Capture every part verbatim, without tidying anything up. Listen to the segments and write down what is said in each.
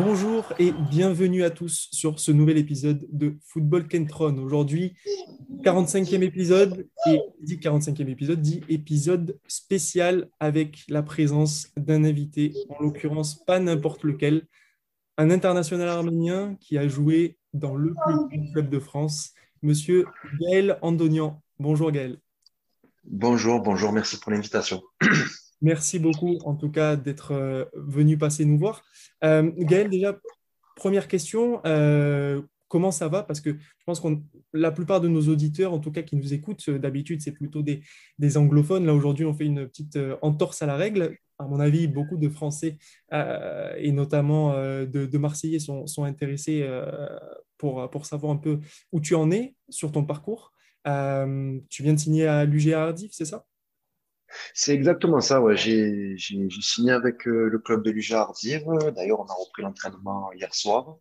Bonjour et bienvenue à tous sur ce nouvel épisode de Football Kentron. Aujourd'hui, quarante-cinquième épisode, et dit quarante-cinquième épisode, dit épisode spécial avec la présence d'un invité, en l'occurrence pas n'importe lequel, un international arménien qui a joué dans le plus grand club de France, monsieur Gaël Andonian. Bonjour Gaël. Bonjour, bonjour, merci pour l'invitation. Merci beaucoup, en tout cas, d'être euh, venu passer nous voir. Euh, Gaël, déjà, première question, euh, comment ça va? Parce que je pense que la plupart de nos auditeurs, en tout cas, qui nous écoutent, euh, d'habitude, c'est plutôt des, des anglophones. Là, aujourd'hui, on fait une petite euh, entorse à la règle. À mon avis, beaucoup de Français, euh, et notamment euh, de, de Marseillais, sont, sont intéressés euh, pour, pour savoir un peu où tu en es sur ton parcours. Euh, tu viens de signer à l'U G A Ardif, c'est ça? C'est exactement ça, ouais. J'ai, j'ai, j'ai signé avec euh, le club de Lujard-Vivre. D'ailleurs, on a repris l'entraînement hier soir.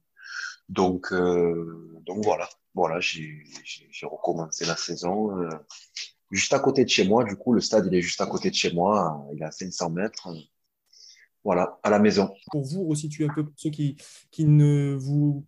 Donc, euh, donc voilà, voilà j'ai, j'ai, j'ai recommencé la saison euh, juste à côté de chez moi. Du coup, le stade, il est juste à côté de chez moi. Il est à cinq cents mètres. Voilà, à la maison. Pour vous, resituer un peu, pour ceux qui, qui ne vous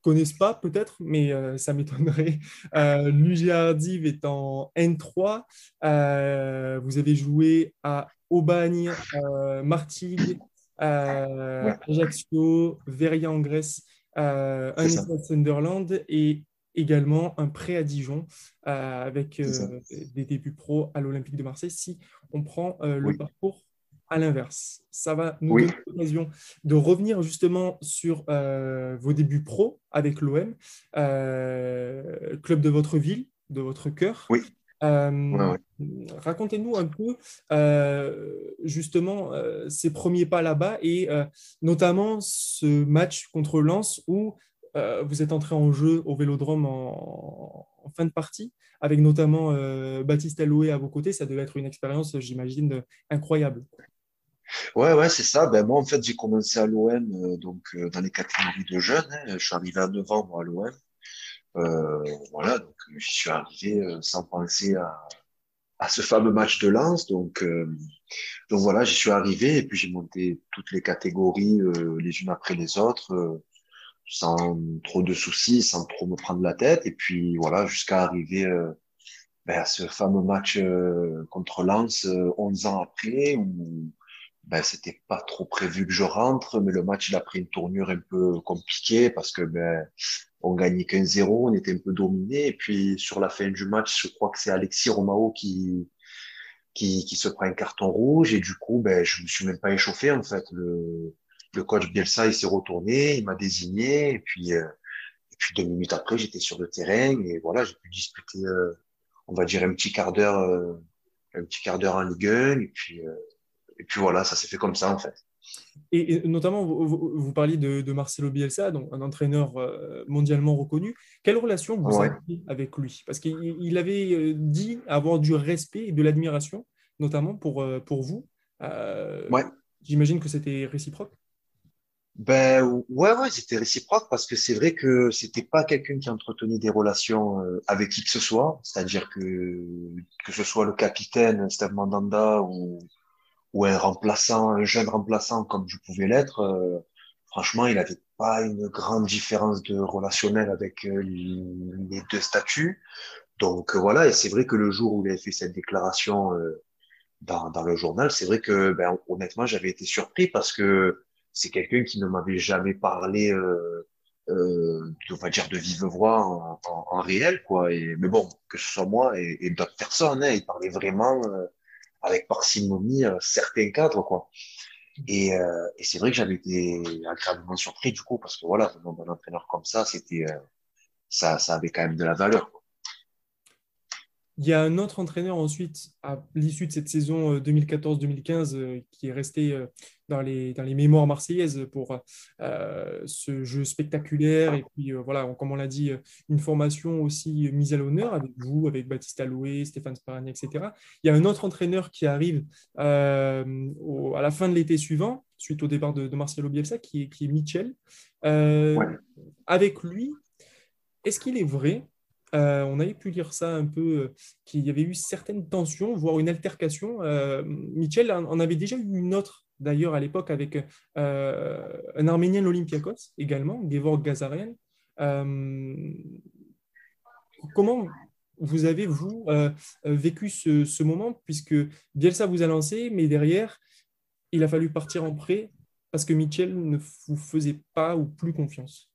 connaissent pas peut-être, mais euh, ça m'étonnerait. Euh, L'U G A Ardif est en N trois. Euh, vous avez joué à Aubagne, euh, Martigues, euh, ouais. Ajaccio, Veria en Grèce, euh, un essai à Sunderland et également un prêt à Dijon euh, avec euh, des débuts pro à l'Olympique de Marseille. Si on prend euh, le oui. parcours à l'inverse, ça va nous oui. donner l'occasion de revenir justement sur euh, vos débuts pro avec l'O M, euh, club de votre ville, de votre cœur. Oui. Euh, ouais, ouais. Racontez-nous un peu euh, justement euh, ces premiers pas là-bas et euh, notamment ce match contre Lens où euh, vous êtes entré en jeu au Vélodrome en, en fin de partie, avec notamment euh, Baptiste Alloué à vos côtés. Ça devait être une expérience, j'imagine, incroyable. Ouais, ouais, c'est ça. Ben, moi, en fait, j'ai commencé à l'O M euh, donc, euh, dans les catégories de jeunes. Hein. Je suis arrivé en novembre à l'O M. Euh, voilà, donc je suis arrivé euh, sans penser à, à ce fameux match de Lens. Donc, euh, donc voilà, j'y suis arrivé et puis j'ai monté toutes les catégories euh, les unes après les autres euh, sans trop de soucis, sans trop me prendre la tête. Et puis voilà, jusqu'à arriver euh, ben, à ce fameux match euh, contre Lens euh, onze ans après où... Ben, c'était pas trop prévu que je rentre, mais le match, il a pris une tournure un peu compliquée parce que, ben, on gagnait quinze zéro, on était un peu dominé. Et puis, sur la fin du match, je crois que c'est Alexis Romao qui, qui, qui se prend un carton rouge. Et du coup, ben, je me suis même pas échauffé, en fait. Le, le coach Bielsa, il s'est retourné, il m'a désigné. Et puis, euh, et puis deux minutes après, j'étais sur le terrain. Et voilà, j'ai pu disputer, euh, on va dire, un petit quart d'heure, euh, un petit quart d'heure en Ligue un. Et puis, euh, Et puis voilà, ça s'est fait comme ça en fait. Et, et notamment, vous, vous, vous parliez de, de Marcelo Bielsa, donc un entraîneur mondialement reconnu. Quelle relation vous ouais. avez avec lui? Parce qu'il avait dit avoir du respect et de l'admiration, notamment pour, pour vous. Euh, ouais. J'imagine que c'était réciproque. Ben ouais, ouais, c'était réciproque parce que c'est vrai que c'était pas quelqu'un qui entretenait des relations avec qui que ce soit. C'est-à-dire que que ce soit le capitaine Steve Mandanda ou ou un remplaçant, un jeune remplaçant comme je pouvais l'être, euh, franchement, il n'avait pas une grande différence de relationnel avec euh, les deux statuts. Donc euh, voilà, et c'est vrai que le jour où il avait fait cette déclaration euh, dans, dans le journal, c'est vrai que ben, honnêtement, j'avais été surpris parce que c'est quelqu'un qui ne m'avait jamais parlé, euh, euh, on va dire, de vive voix en, en, en réel, quoi. Et, mais bon, que ce soit moi et, et d'autres personnes, hein, il parlait vraiment... Euh, avec parcimonie euh, certains cadres quoi. Et, euh, et c'est vrai que j'avais été agréablement surpris du coup parce que voilà, un entraîneur comme ça, c'était euh, ça, ça avait quand même de la valeur, quoi. Il y a un autre entraîneur ensuite à l'issue de cette saison deux mille quatorze deux mille quinze qui est resté dans les, dans les mémoires marseillaises pour euh, ce jeu spectaculaire. Et puis euh, voilà, comme on l'a dit, une formation aussi mise à l'honneur avec vous, avec Baptiste Alloué, Stéphane Sparani, et cetera. Il y a un autre entraîneur qui arrive euh, au, à la fin de l'été suivant, suite au départ de, de Marcelo Bielsa, qui est, qui est Michel. Euh, ouais. Avec lui, est-ce qu'il est vrai? Euh, on avait pu lire ça un peu, euh, qu'il y avait eu certaines tensions, voire une altercation. Euh, Michel en avait déjà eu une autre d'ailleurs à l'époque avec euh, un Arménien de l'Olympiakos également, Gevorg Ghazaryan. Euh, comment vous avez, vous, euh, vécu ce, ce moment, puisque Bielsa vous a lancé, mais derrière, il a fallu partir en prêt parce que Michel ne vous faisait pas ou plus confiance?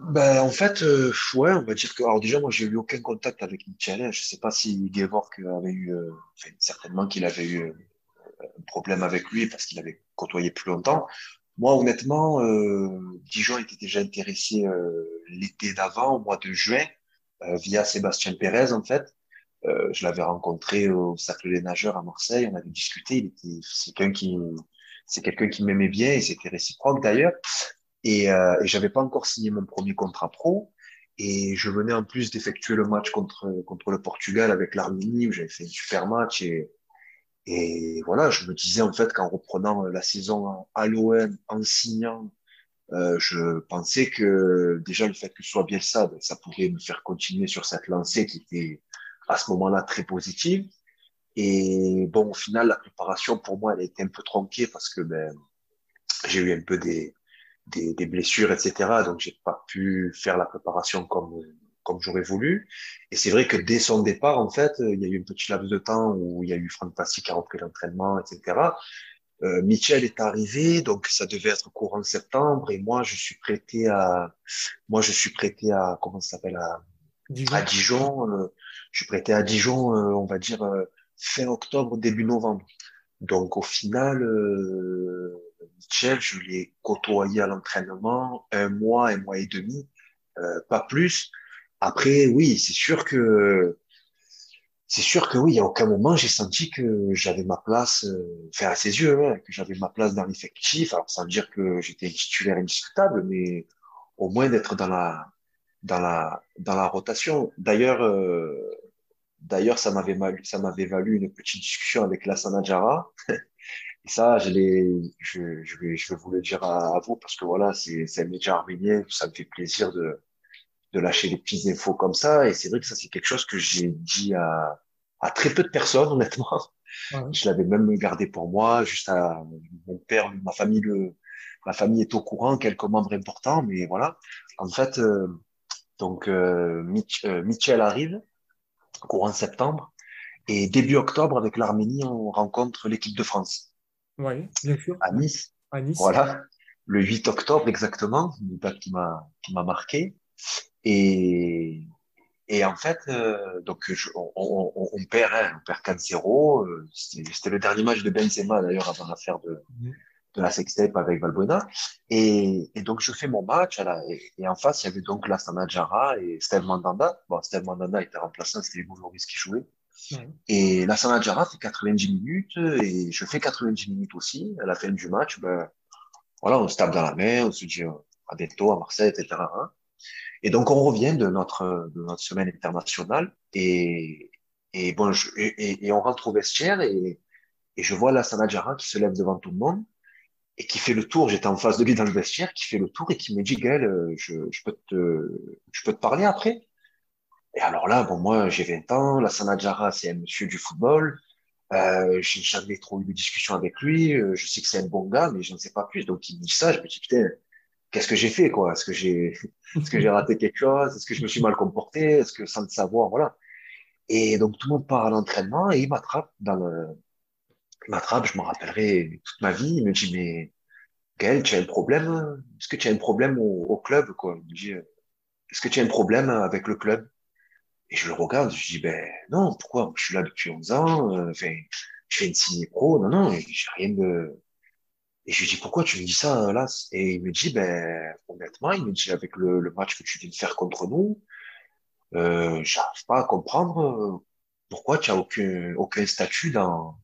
Ben, en fait, euh, ouais, on va dire que. Alors, déjà, moi, j'ai eu aucun contact avec Michel. Hein, je ne sais pas si Gevorg avait eu. Euh, enfin, certainement qu'il avait eu euh, un problème avec lui parce qu'il avait côtoyé plus longtemps. Moi, honnêtement, euh, Dijon était déjà intéressé euh, l'été d'avant, au mois de juin, euh, via Sébastien Pérez, en fait. Euh, je l'avais rencontré au Cercle des Nageurs à Marseille. On avait discuté. Il était, c'est quelqu'un qui, c'est quelqu'un qui m'aimait bien et c'était réciproque d'ailleurs. Et, euh, et j'avais pas encore signé mon premier contrat pro. Et je venais en plus d'effectuer le match contre, contre le Portugal avec l'Arménie où j'avais fait un super match et, Et voilà, je me disais en fait qu'en reprenant la saison à l'O M, en signant, euh, je pensais que déjà le fait que ce soit Bielsa, ben, ça pourrait me faire continuer sur cette lancée qui était à ce moment-là très positive. Et bon, au final, la préparation pour moi, elle a été un peu tronquée parce que ben, j'ai eu un peu des, des, des blessures, et cetera. Donc, j'ai pas pu faire la préparation comme... comme j'aurais voulu. Et c'est vrai que dès son départ, en fait, il y a eu un petit laps de temps où il y a eu Franck Passi qui a repris l'entraînement, et cetera. Euh, Michel est arrivé, donc ça devait être courant septembre. Et moi, je suis prêté à, moi, je suis prêté à, comment ça s'appelle, à Dijon. À Dijon euh, je suis prêté à Dijon, euh, on va dire, euh, fin octobre, début novembre. Donc, au final, euh, Michel, je l'ai côtoyé à l'entraînement un mois, un mois et demi, euh, pas plus. Après, oui, c'est sûr que, c'est sûr que oui, à aucun moment, j'ai senti que j'avais ma place, euh, enfin, à ses yeux, hein, que j'avais ma place dans l'effectif. Alors, sans dire que j'étais titulaire indiscutable, mais au moins d'être dans la, dans la, dans la rotation. D'ailleurs, euh, d'ailleurs, ça m'avait mal, ça m'avait valu une petite discussion avec Lassana Diarra. Et ça, je l'ai, je, je vais, je vais vous le dire à, à vous parce que voilà, c'est, c'est un média arménien, ça me fait plaisir de, de lâcher des petites infos comme ça. Et c'est vrai que ça, c'est quelque chose que j'ai dit à, à très peu de personnes, honnêtement. Ouais. Je l'avais même gardé pour moi, juste à mon père, ma famille, le, ma famille est au courant, quelques membres importants, mais voilà. En fait, euh, donc, euh, Mich- euh, Michel arrive, courant septembre, et début octobre, avec l'Arménie, on rencontre l'équipe de France. Oui, bien sûr. À Nice. À Nice. Voilà. Le huit octobre, exactement. Une date qui m'a, qui m'a marqué. Et, et en fait, euh, donc, je, on, on, on perd, hein, on perd quatre zéro. Euh, c'était, c'était le dernier match de Benzema, d'ailleurs, avant l'affaire de, de la sextape avec Valbuena. Et, et donc, je fais mon match. À la, et, et en face, il y avait donc Lassana Diarra et Steve Mandanda. Bon, Steve Mandanda était remplaçant, c'était les Boulouris qui jouaient. Mmh. Et Lassana Diarra fait quatre-vingt-dix minutes et je fais quatre-vingt-dix minutes aussi. À la fin du match, ben, voilà, on se tape dans la main, on se dit à bientôt, à Marseille, et cetera. Hein. Et donc, on revient de notre, de notre semaine internationale et, et bon, je, et, et on rentre au vestiaire et, et je vois Lassana Diarra qui se lève devant tout le monde et qui fait le tour. J'étais en face de lui dans le vestiaire, qui fait le tour et qui me dit, Gaël, je, je peux te, je peux te parler après? Et alors là, bon, moi, j'ai vingt ans, Lassana Diarra, c'est un monsieur du football, euh, j'ai jamais trop eu de discussion avec lui, je sais que c'est un bon gars, mais je ne sais pas plus. Donc, il me dit ça, je me dis, putain, qu'est-ce que j'ai fait, quoi? Est-ce que j'ai, est-ce que j'ai raté quelque chose? Est-ce que je me suis mal comporté? Est-ce que sans le savoir, voilà. Et donc, tout le monde part à l'entraînement et il m'attrape dans le, il m'attrape, je m'en rappellerai toute ma vie. Il me dit, mais, Gaël, tu as un problème? Est-ce que tu as un problème au, au club, quoi? Il me dit, est-ce que tu as un problème avec le club? Et je le regarde, je dis, ben, non, pourquoi? Je suis là depuis onze ans, euh, enfin, je fais une signée pro, non, non, j'ai rien de, et je lui dis, pourquoi tu me dis ça, là? Et il me dit, ben, honnêtement, il me dit, avec le, le match que tu viens de faire contre nous, euh, j'arrive pas à comprendre pourquoi tu as aucun, aucun statut dans,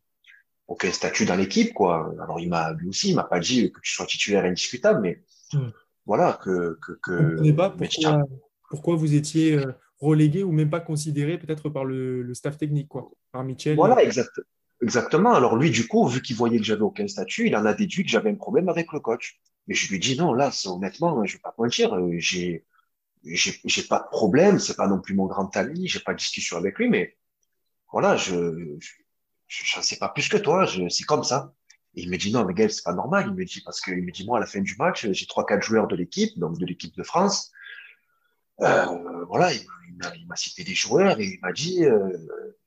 aucun statut dans l'équipe, quoi. Alors, il m'a, lui aussi, il m'a pas dit que tu sois titulaire indiscutable, mais mmh. voilà, que, que, que. Débat, pourquoi, pourquoi vous étiez relégué ou même pas considéré peut-être par le, le staff technique, quoi, par Michel. Voilà, exact. Exactement. Alors lui, du coup, vu qu'il voyait que j'avais aucun statut, il en a déduit que j'avais un problème avec le coach. Mais je lui dis non, là, honnêtement, je vais pas mentir, j'ai, j'ai, j'ai pas de problème, c'est pas non plus mon grand ami, j'ai pas de discussion avec lui, mais voilà, je, je, j'en sais pas plus que toi, je, c'est comme ça. Et il me dit, non, mais Gaël, c'est pas normal. Il me dit, parce que, il me dit, moi, à la fin du match, j'ai trois, quatre joueurs de l'équipe, donc de l'équipe de France. Euh, voilà, il, il, m'a, il m'a cité des joueurs et il m'a dit, euh,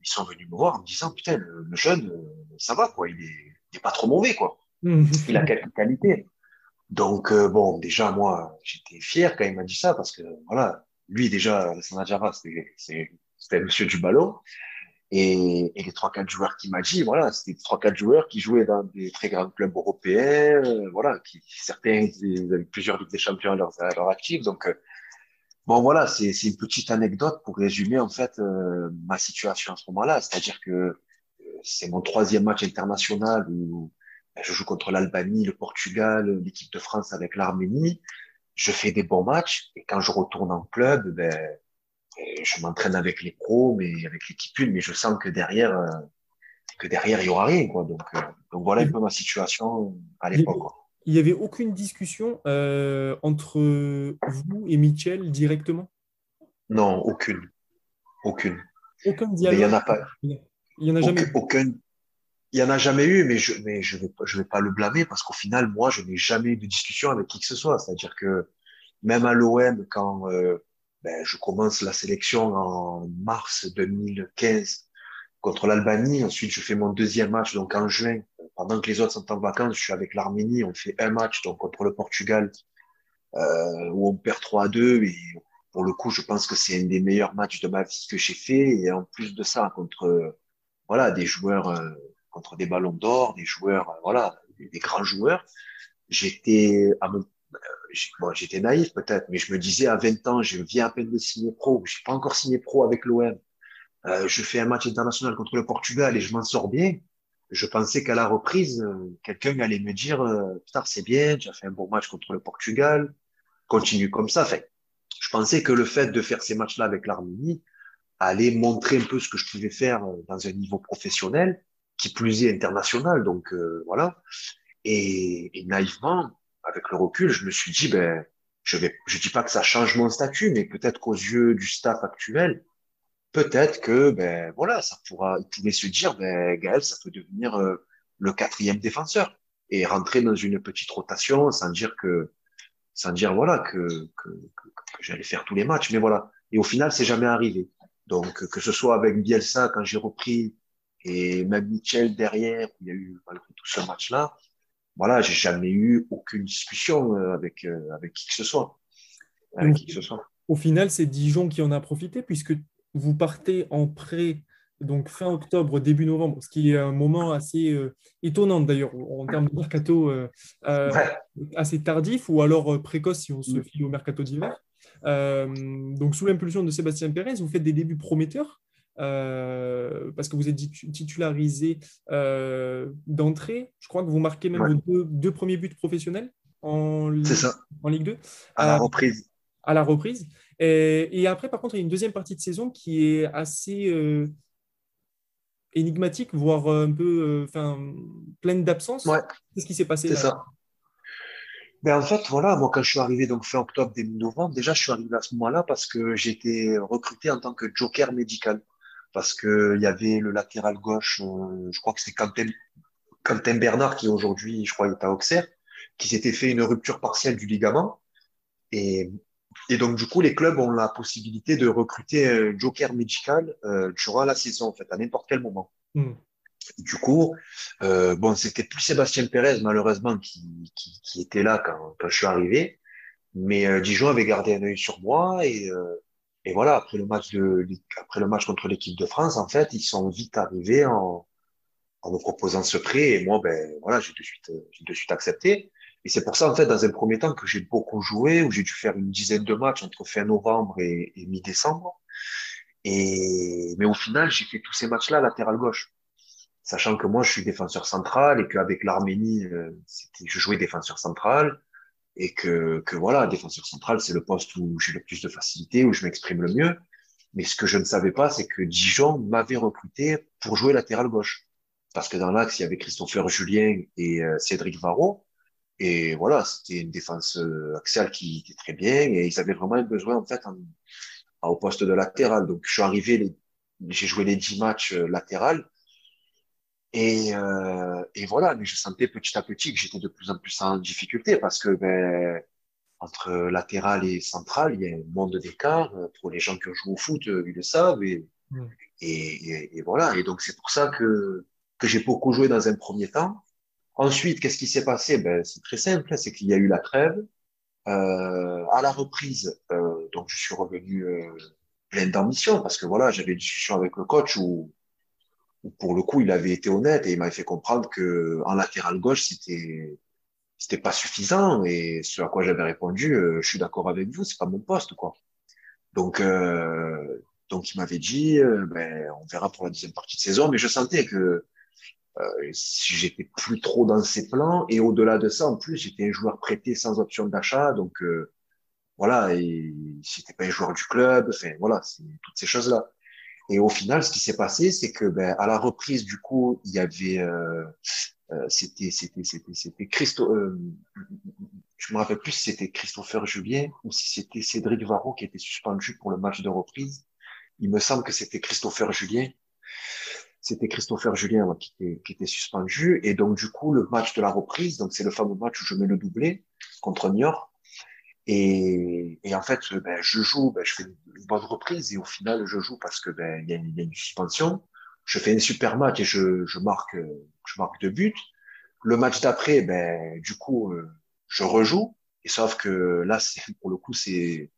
ils sont venus me voir en me disant, putain, le, le jeune, ça va, quoi. Il est, il est pas trop mauvais, quoi. Il a quelques qualités. Donc, euh, bon, déjà, moi, j'étais fier quand il m'a dit ça, parce que, voilà, lui, déjà, Lassana Diarra, c'était, c'est, c'était monsieur du ballon. Et, et les trois, quatre joueurs qu'il m'a dit, voilà, c'était trois, quatre joueurs qui jouaient dans des très grands clubs européens, euh, voilà, qui, certains avaient plusieurs ligues des champions à leur, à leur actif. Donc, euh, bon, voilà, c'est, c'est une petite anecdote pour résumer, en fait, euh, ma situation à ce moment-là. C'est-à-dire que euh, c'est mon troisième match international où ben, je joue contre l'Albanie, le Portugal, l'équipe de France avec l'Arménie. Je fais des bons matchs et quand je retourne en club, ben, je m'entraîne avec les pros, mais avec l'équipe une, mais je sens que derrière, euh, que derrière, il y aura rien, quoi. Donc, euh, donc voilà un peu ma situation à l'époque, quoi. Il n'y avait aucune discussion euh, entre vous et Michel directement ? Non, aucune. Aucune. Aucun dialogue. Mais il n'y en a pas. Il n'y en a jamais aucun, eu. Il n'y en a jamais eu, mais je ne mais je vais, je vais pas le blâmer parce qu'au final, moi, je n'ai jamais eu de discussion avec qui que ce soit. C'est-à-dire que même à l'O M, quand... Euh, Ben, je commence la sélection en mars deux mille quinze contre l'Albanie. Ensuite, je fais mon deuxième match, donc en juin. Pendant que les autres sont en vacances, je suis avec l'Arménie. On fait un match, donc contre le Portugal, euh, où on perd trois à deux. Et pour le coup, je pense que c'est un des meilleurs matchs de ma vie que j'ai fait. Et en plus de ça, contre, euh, voilà, des joueurs, euh, contre des ballons d'or, des joueurs, euh, voilà, des, des grands joueurs. J'étais à mon Bon, j'étais naïf peut-être, mais je me disais à vingt ans, je viens à peine de signer pro, je n'ai pas encore signé pro avec l'O M, euh, je fais un match international contre le Portugal et je m'en sors bien. Je pensais qu'à la reprise, euh, quelqu'un allait me dire euh, « Putain, c'est bien, tu as fait un bon match contre le Portugal, continue comme ça. » Enfin, je pensais que le fait de faire ces matchs-là avec l'Arménie allait montrer un peu ce que je pouvais faire dans un niveau professionnel, qui plus est international, donc euh, voilà. Et, et naïvement, avec le recul, je me suis dit, ben, je vais, je dis pas que ça change mon statut, mais peut-être qu'aux yeux du staff actuel, peut-être que, ben, voilà, ça pourra, il pouvait se dire, ben, Gaël, ça peut devenir euh, le quatrième défenseur et rentrer dans une petite rotation sans dire que, sans dire, voilà, que, que, que, que j'allais faire tous les matchs, mais voilà. Et au final, c'est jamais arrivé. Donc, que ce soit avec Bielsa quand j'ai repris et même Michel derrière, il y a eu, malgré tout ce match-là, voilà, j'ai jamais eu aucune discussion avec, avec qui que ce soit. Avec Donc, qui que ce soit. Au final, c'est Dijon qui en a profité puisque vous partez en prêt donc fin octobre, début novembre, ce qui est un moment assez euh, étonnant d'ailleurs en termes de mercato euh, euh, ouais. assez tardif ou alors euh, précoce si on se fie au mercato d'hiver. Euh, donc sous l'impulsion de Sébastien Pérez, vous faites des débuts prometteurs. Euh, parce que vous êtes titularisé euh, d'entrée. Je crois que vous marquez même ouais. vos deux, deux premiers buts professionnels en, Ligue, en Ligue deux. À euh, la reprise. À la reprise. Et, et après, par contre, il y a une deuxième partie de saison qui est assez euh, énigmatique, voire un peu euh, pleine d'absence. Ouais. Qu'est-ce qui s'est passé ? C'est ça. Ben en fait, voilà, moi, quand je suis arrivé, donc fin octobre, début novembre, déjà, je suis arrivé à ce moment-là parce que j'étais recruté en tant que joker médical. Parce que il y avait le latéral gauche, euh, je crois que c'est Quentin, Quentin Bernard qui aujourd'hui, je crois, est à Auxerre, qui s'était fait une rupture partielle du ligament. Et, et donc du coup, les clubs ont la possibilité de recruter un joker médical euh, durant la saison, en fait, à n'importe quel moment. Mm. Du coup, euh, bon, c'était plus Sébastien Pérez malheureusement qui, qui, qui était là quand, quand je suis arrivé, mais euh, Dijon avait gardé un œil sur moi et euh, Et voilà, après le match de, après le match contre l'équipe de France, en fait, ils sont vite arrivés en, en me proposant ce prêt. Et moi, ben, voilà, j'ai de suite, j'ai de suite accepté. Et c'est pour ça, en fait, dans un premier temps, que j'ai beaucoup joué, où j'ai dû faire une dizaine de matchs entre fin novembre et, et mi-décembre. Et, mais au final, j'ai fait tous ces matchs-là latéral gauche. Sachant que moi, je suis défenseur central et qu'avec l'Arménie, c'était, je jouais défenseur central. Et que, que voilà, défenseur central, c'est le poste où j'ai le plus de facilité, où je m'exprime le mieux. Mais ce que je ne savais pas, c'est que Dijon m'avait recruté pour jouer latéral gauche. Parce que dans l'axe, il y avait Christopher Jullien et euh, Cédric Varrault. Et voilà, c'était une défense euh, axiale qui était très bien. Et ils avaient vraiment besoin, en fait, en, en, au poste de latéral. Donc, je suis arrivé, les, j'ai joué les dix matchs euh, latéral. Et, euh, et voilà, mais je sentais petit à petit que j'étais de plus en plus en difficulté parce que ben, entre latéral et central, il y a un monde d'écart. Pour les gens qui jouent au foot, ils le savent. Et, mmh. et, et, et voilà, et donc c'est pour ça que, que j'ai beaucoup joué dans un premier temps. Ensuite, qu'est-ce qui s'est passé? Ben, c'est très simple, c'est qu'il y a eu la trêve. Euh, à la reprise, euh, donc je suis revenu euh, plein d'ambition parce que voilà, j'avais une discussion avec le coach où, où pour le coup il avait été honnête et il m'avait fait comprendre que en latéral gauche c'était c'était pas suffisant, et ce à quoi j'avais répondu euh, je suis d'accord avec vous, c'est pas mon poste quoi. Donc euh, donc il m'avait dit euh, ben on verra pour la deuxième partie de saison, mais je sentais que Euh, j'étais plus trop dans ces plans, et au-delà de ça, en plus, j'étais un joueur prêté sans option d'achat, donc euh, voilà, et j'étais pas un joueur du club, enfin voilà, c'est toutes ces choses-là. Et au final, ce qui s'est passé, c'est que ben à la reprise, du coup, il y avait, euh, euh, c'était, c'était, c'était, c'était Christo, euh, je me rappelle plus si c'était Christopher Jullien ou si c'était Cédric Varrault qui était suspendu pour le match de reprise. Il me semble que c'était Christopher Jullien. C'était Christopher Jullien ouais, qui, était, qui était suspendu. Et donc, du coup, le match de la reprise, donc c'est le fameux match où je mets le doublé contre Niort. Et, et en fait, ben, je joue, ben, je fais une bonne reprise et au final, je joue parce que ben, y a, y a une suspension. Je fais un super match et je, je, marque, je marque deux buts. Le match d'après, ben, du coup, je rejoue. Et sauf que là, c'est, pour le coup, c'est...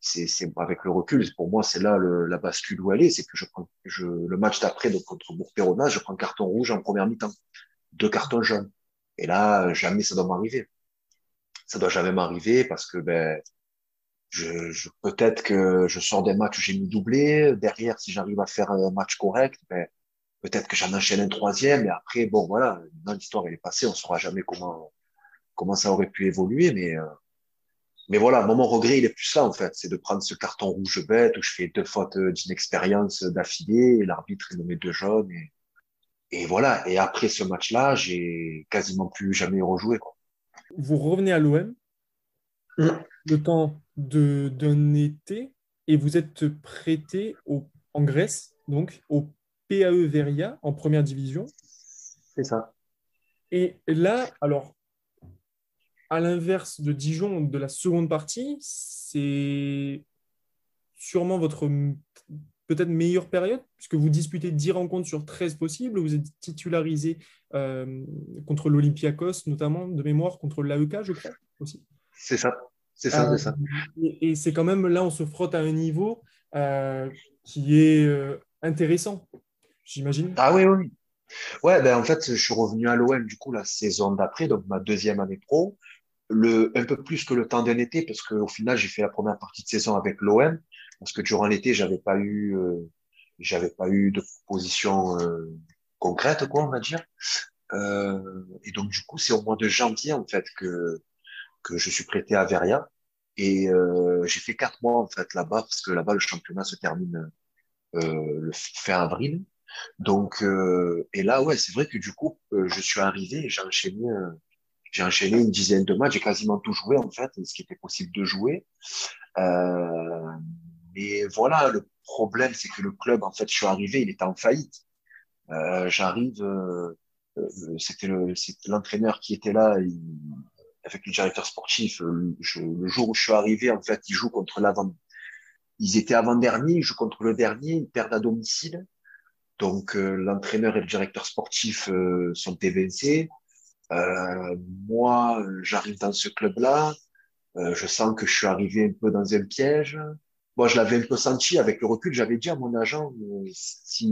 C'est, c'est avec le recul, pour moi, c'est là le, la bascule où elle est, c'est que je prends je, le match d'après, donc contre Bourg-Péronas, je prends carton rouge en première mi-temps, deux cartons jaunes. Et là, jamais ça doit m'arriver. Ça doit jamais m'arriver parce que ben, je, je peut-être que je sors des matchs où j'ai mis doublé. Derrière, si j'arrive à faire un match correct, ben peut-être que j'en enchaîne un troisième. Et après, bon voilà, dans l'histoire elle est passée, on ne saura jamais comment comment ça aurait pu évoluer, mais euh, Mais voilà, mon regret, il est plus là, en fait. C'est de prendre ce carton rouge bête où je fais deux fautes d'inexpérience d'affilée, et l'arbitre, il me met deux jaunes. Et, et voilà. Et après ce match-là, j'ai quasiment plus jamais rejoué, quoi. Vous revenez à l'O M, mmh. le temps de, d'un été, et vous êtes prêté au, en Grèce, donc au P A E Veria, en première division. C'est ça. Et là, alors... à l'inverse de Dijon, de la seconde partie, c'est sûrement votre peut-être meilleure période, puisque vous disputez dix rencontres sur treize possibles, vous êtes titularisé euh, contre l'Olympiakos, notamment de mémoire, contre l'A E K, je crois, aussi. C'est ça, c'est ça, euh, c'est ça. Et, et c'est quand même, là, on se frotte à un niveau euh, qui est euh, intéressant, j'imagine. Ah oui, oui. Ouais, ben en fait, je suis revenu à l'O M, du coup, la saison d'après, donc ma deuxième année pro. Le, un peu plus que le temps d'un été, parce qu'au final, j'ai fait la première partie de saison avec l'O M, parce que durant l'été, j'avais pas eu, euh, j'avais pas eu de proposition euh, concrète, quoi, on va dire. Euh, et donc, du coup, c'est au mois de janvier, en fait, que, que je suis prêté à Veria. Et euh, j'ai fait quatre mois, en fait, là-bas, parce que là-bas, le championnat se termine euh, le fin avril. Donc, euh, et là, ouais, c'est vrai que du coup, euh, je suis arrivé et j'ai enchaîné... Euh, J'ai enchaîné une dizaine de matchs, j'ai quasiment tout joué en fait, ce qui était possible de jouer. Euh, mais voilà, le problème, c'est que le club, en fait, je suis arrivé, il était en faillite. Euh, j'arrive, euh, c'était, le, c'était l'entraîneur qui était là, il, avec le directeur sportif. Euh, je, le jour où je suis arrivé, en fait, ils jouent contre l'avant. Ils étaient avant-dernier, ils jouent contre le dernier, ils perdent à domicile. Donc, euh, l'entraîneur et le directeur sportif euh, sont évincés. Euh, moi, j'arrive dans ce club-là, euh, je sens que je suis arrivé un peu dans un piège. Moi, je l'avais un peu senti avec le recul. J'avais dit à mon agent, euh, si,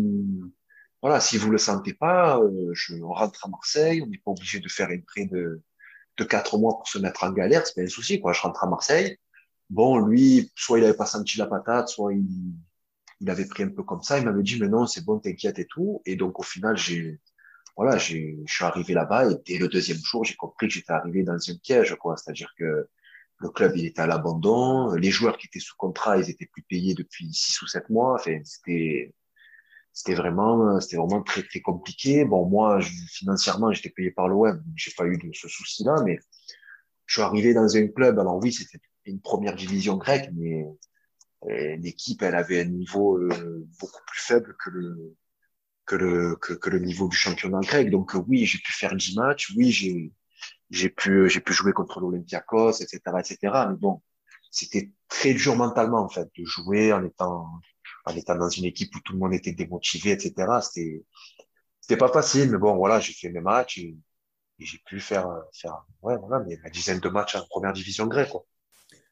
voilà, si vous le sentez pas, euh, je, on rentre à Marseille, on n'est pas obligé de faire un prêt de, de quatre mois pour se mettre en galère, c'est pas un souci, quoi. Je rentre à Marseille. Bon, lui, soit il avait pas senti la patate, soit il, il avait pris un peu comme ça. Il m'avait dit, mais non, c'est bon, t'inquiète et tout. Et donc, au final, j'ai, Voilà, j'ai, je suis arrivé là-bas et dès le deuxième jour, j'ai compris que j'étais arrivé dans un piège, quoi. C'est-à-dire que le club, il était à l'abandon. Les joueurs qui étaient sous contrat, ils étaient plus payés depuis six ou sept mois. Enfin, c'était, c'était vraiment, c'était vraiment très, très compliqué. Bon, moi, je, financièrement, j'étais payé par l'O M. J'ai pas eu de ce souci-là, mais je suis arrivé dans un club. Alors oui, c'était une première division grecque, mais l'équipe, elle avait un niveau euh, beaucoup plus faible que le, que le, que, que le niveau du championnat grec. Donc oui, j'ai pu faire dix matchs, oui, j'ai, j'ai, pu, j'ai pu jouer contre l'Olympiakos, et cetera, et cetera. Mais bon, c'était très dur mentalement, en fait, de jouer en étant, en étant dans une équipe où tout le monde était démotivé, et cetera. C'était, c'était pas facile, mais bon, voilà, j'ai fait mes matchs et, et j'ai pu faire, faire ouais, voilà, mais la dizaine de matchs en première division grecque, quoi.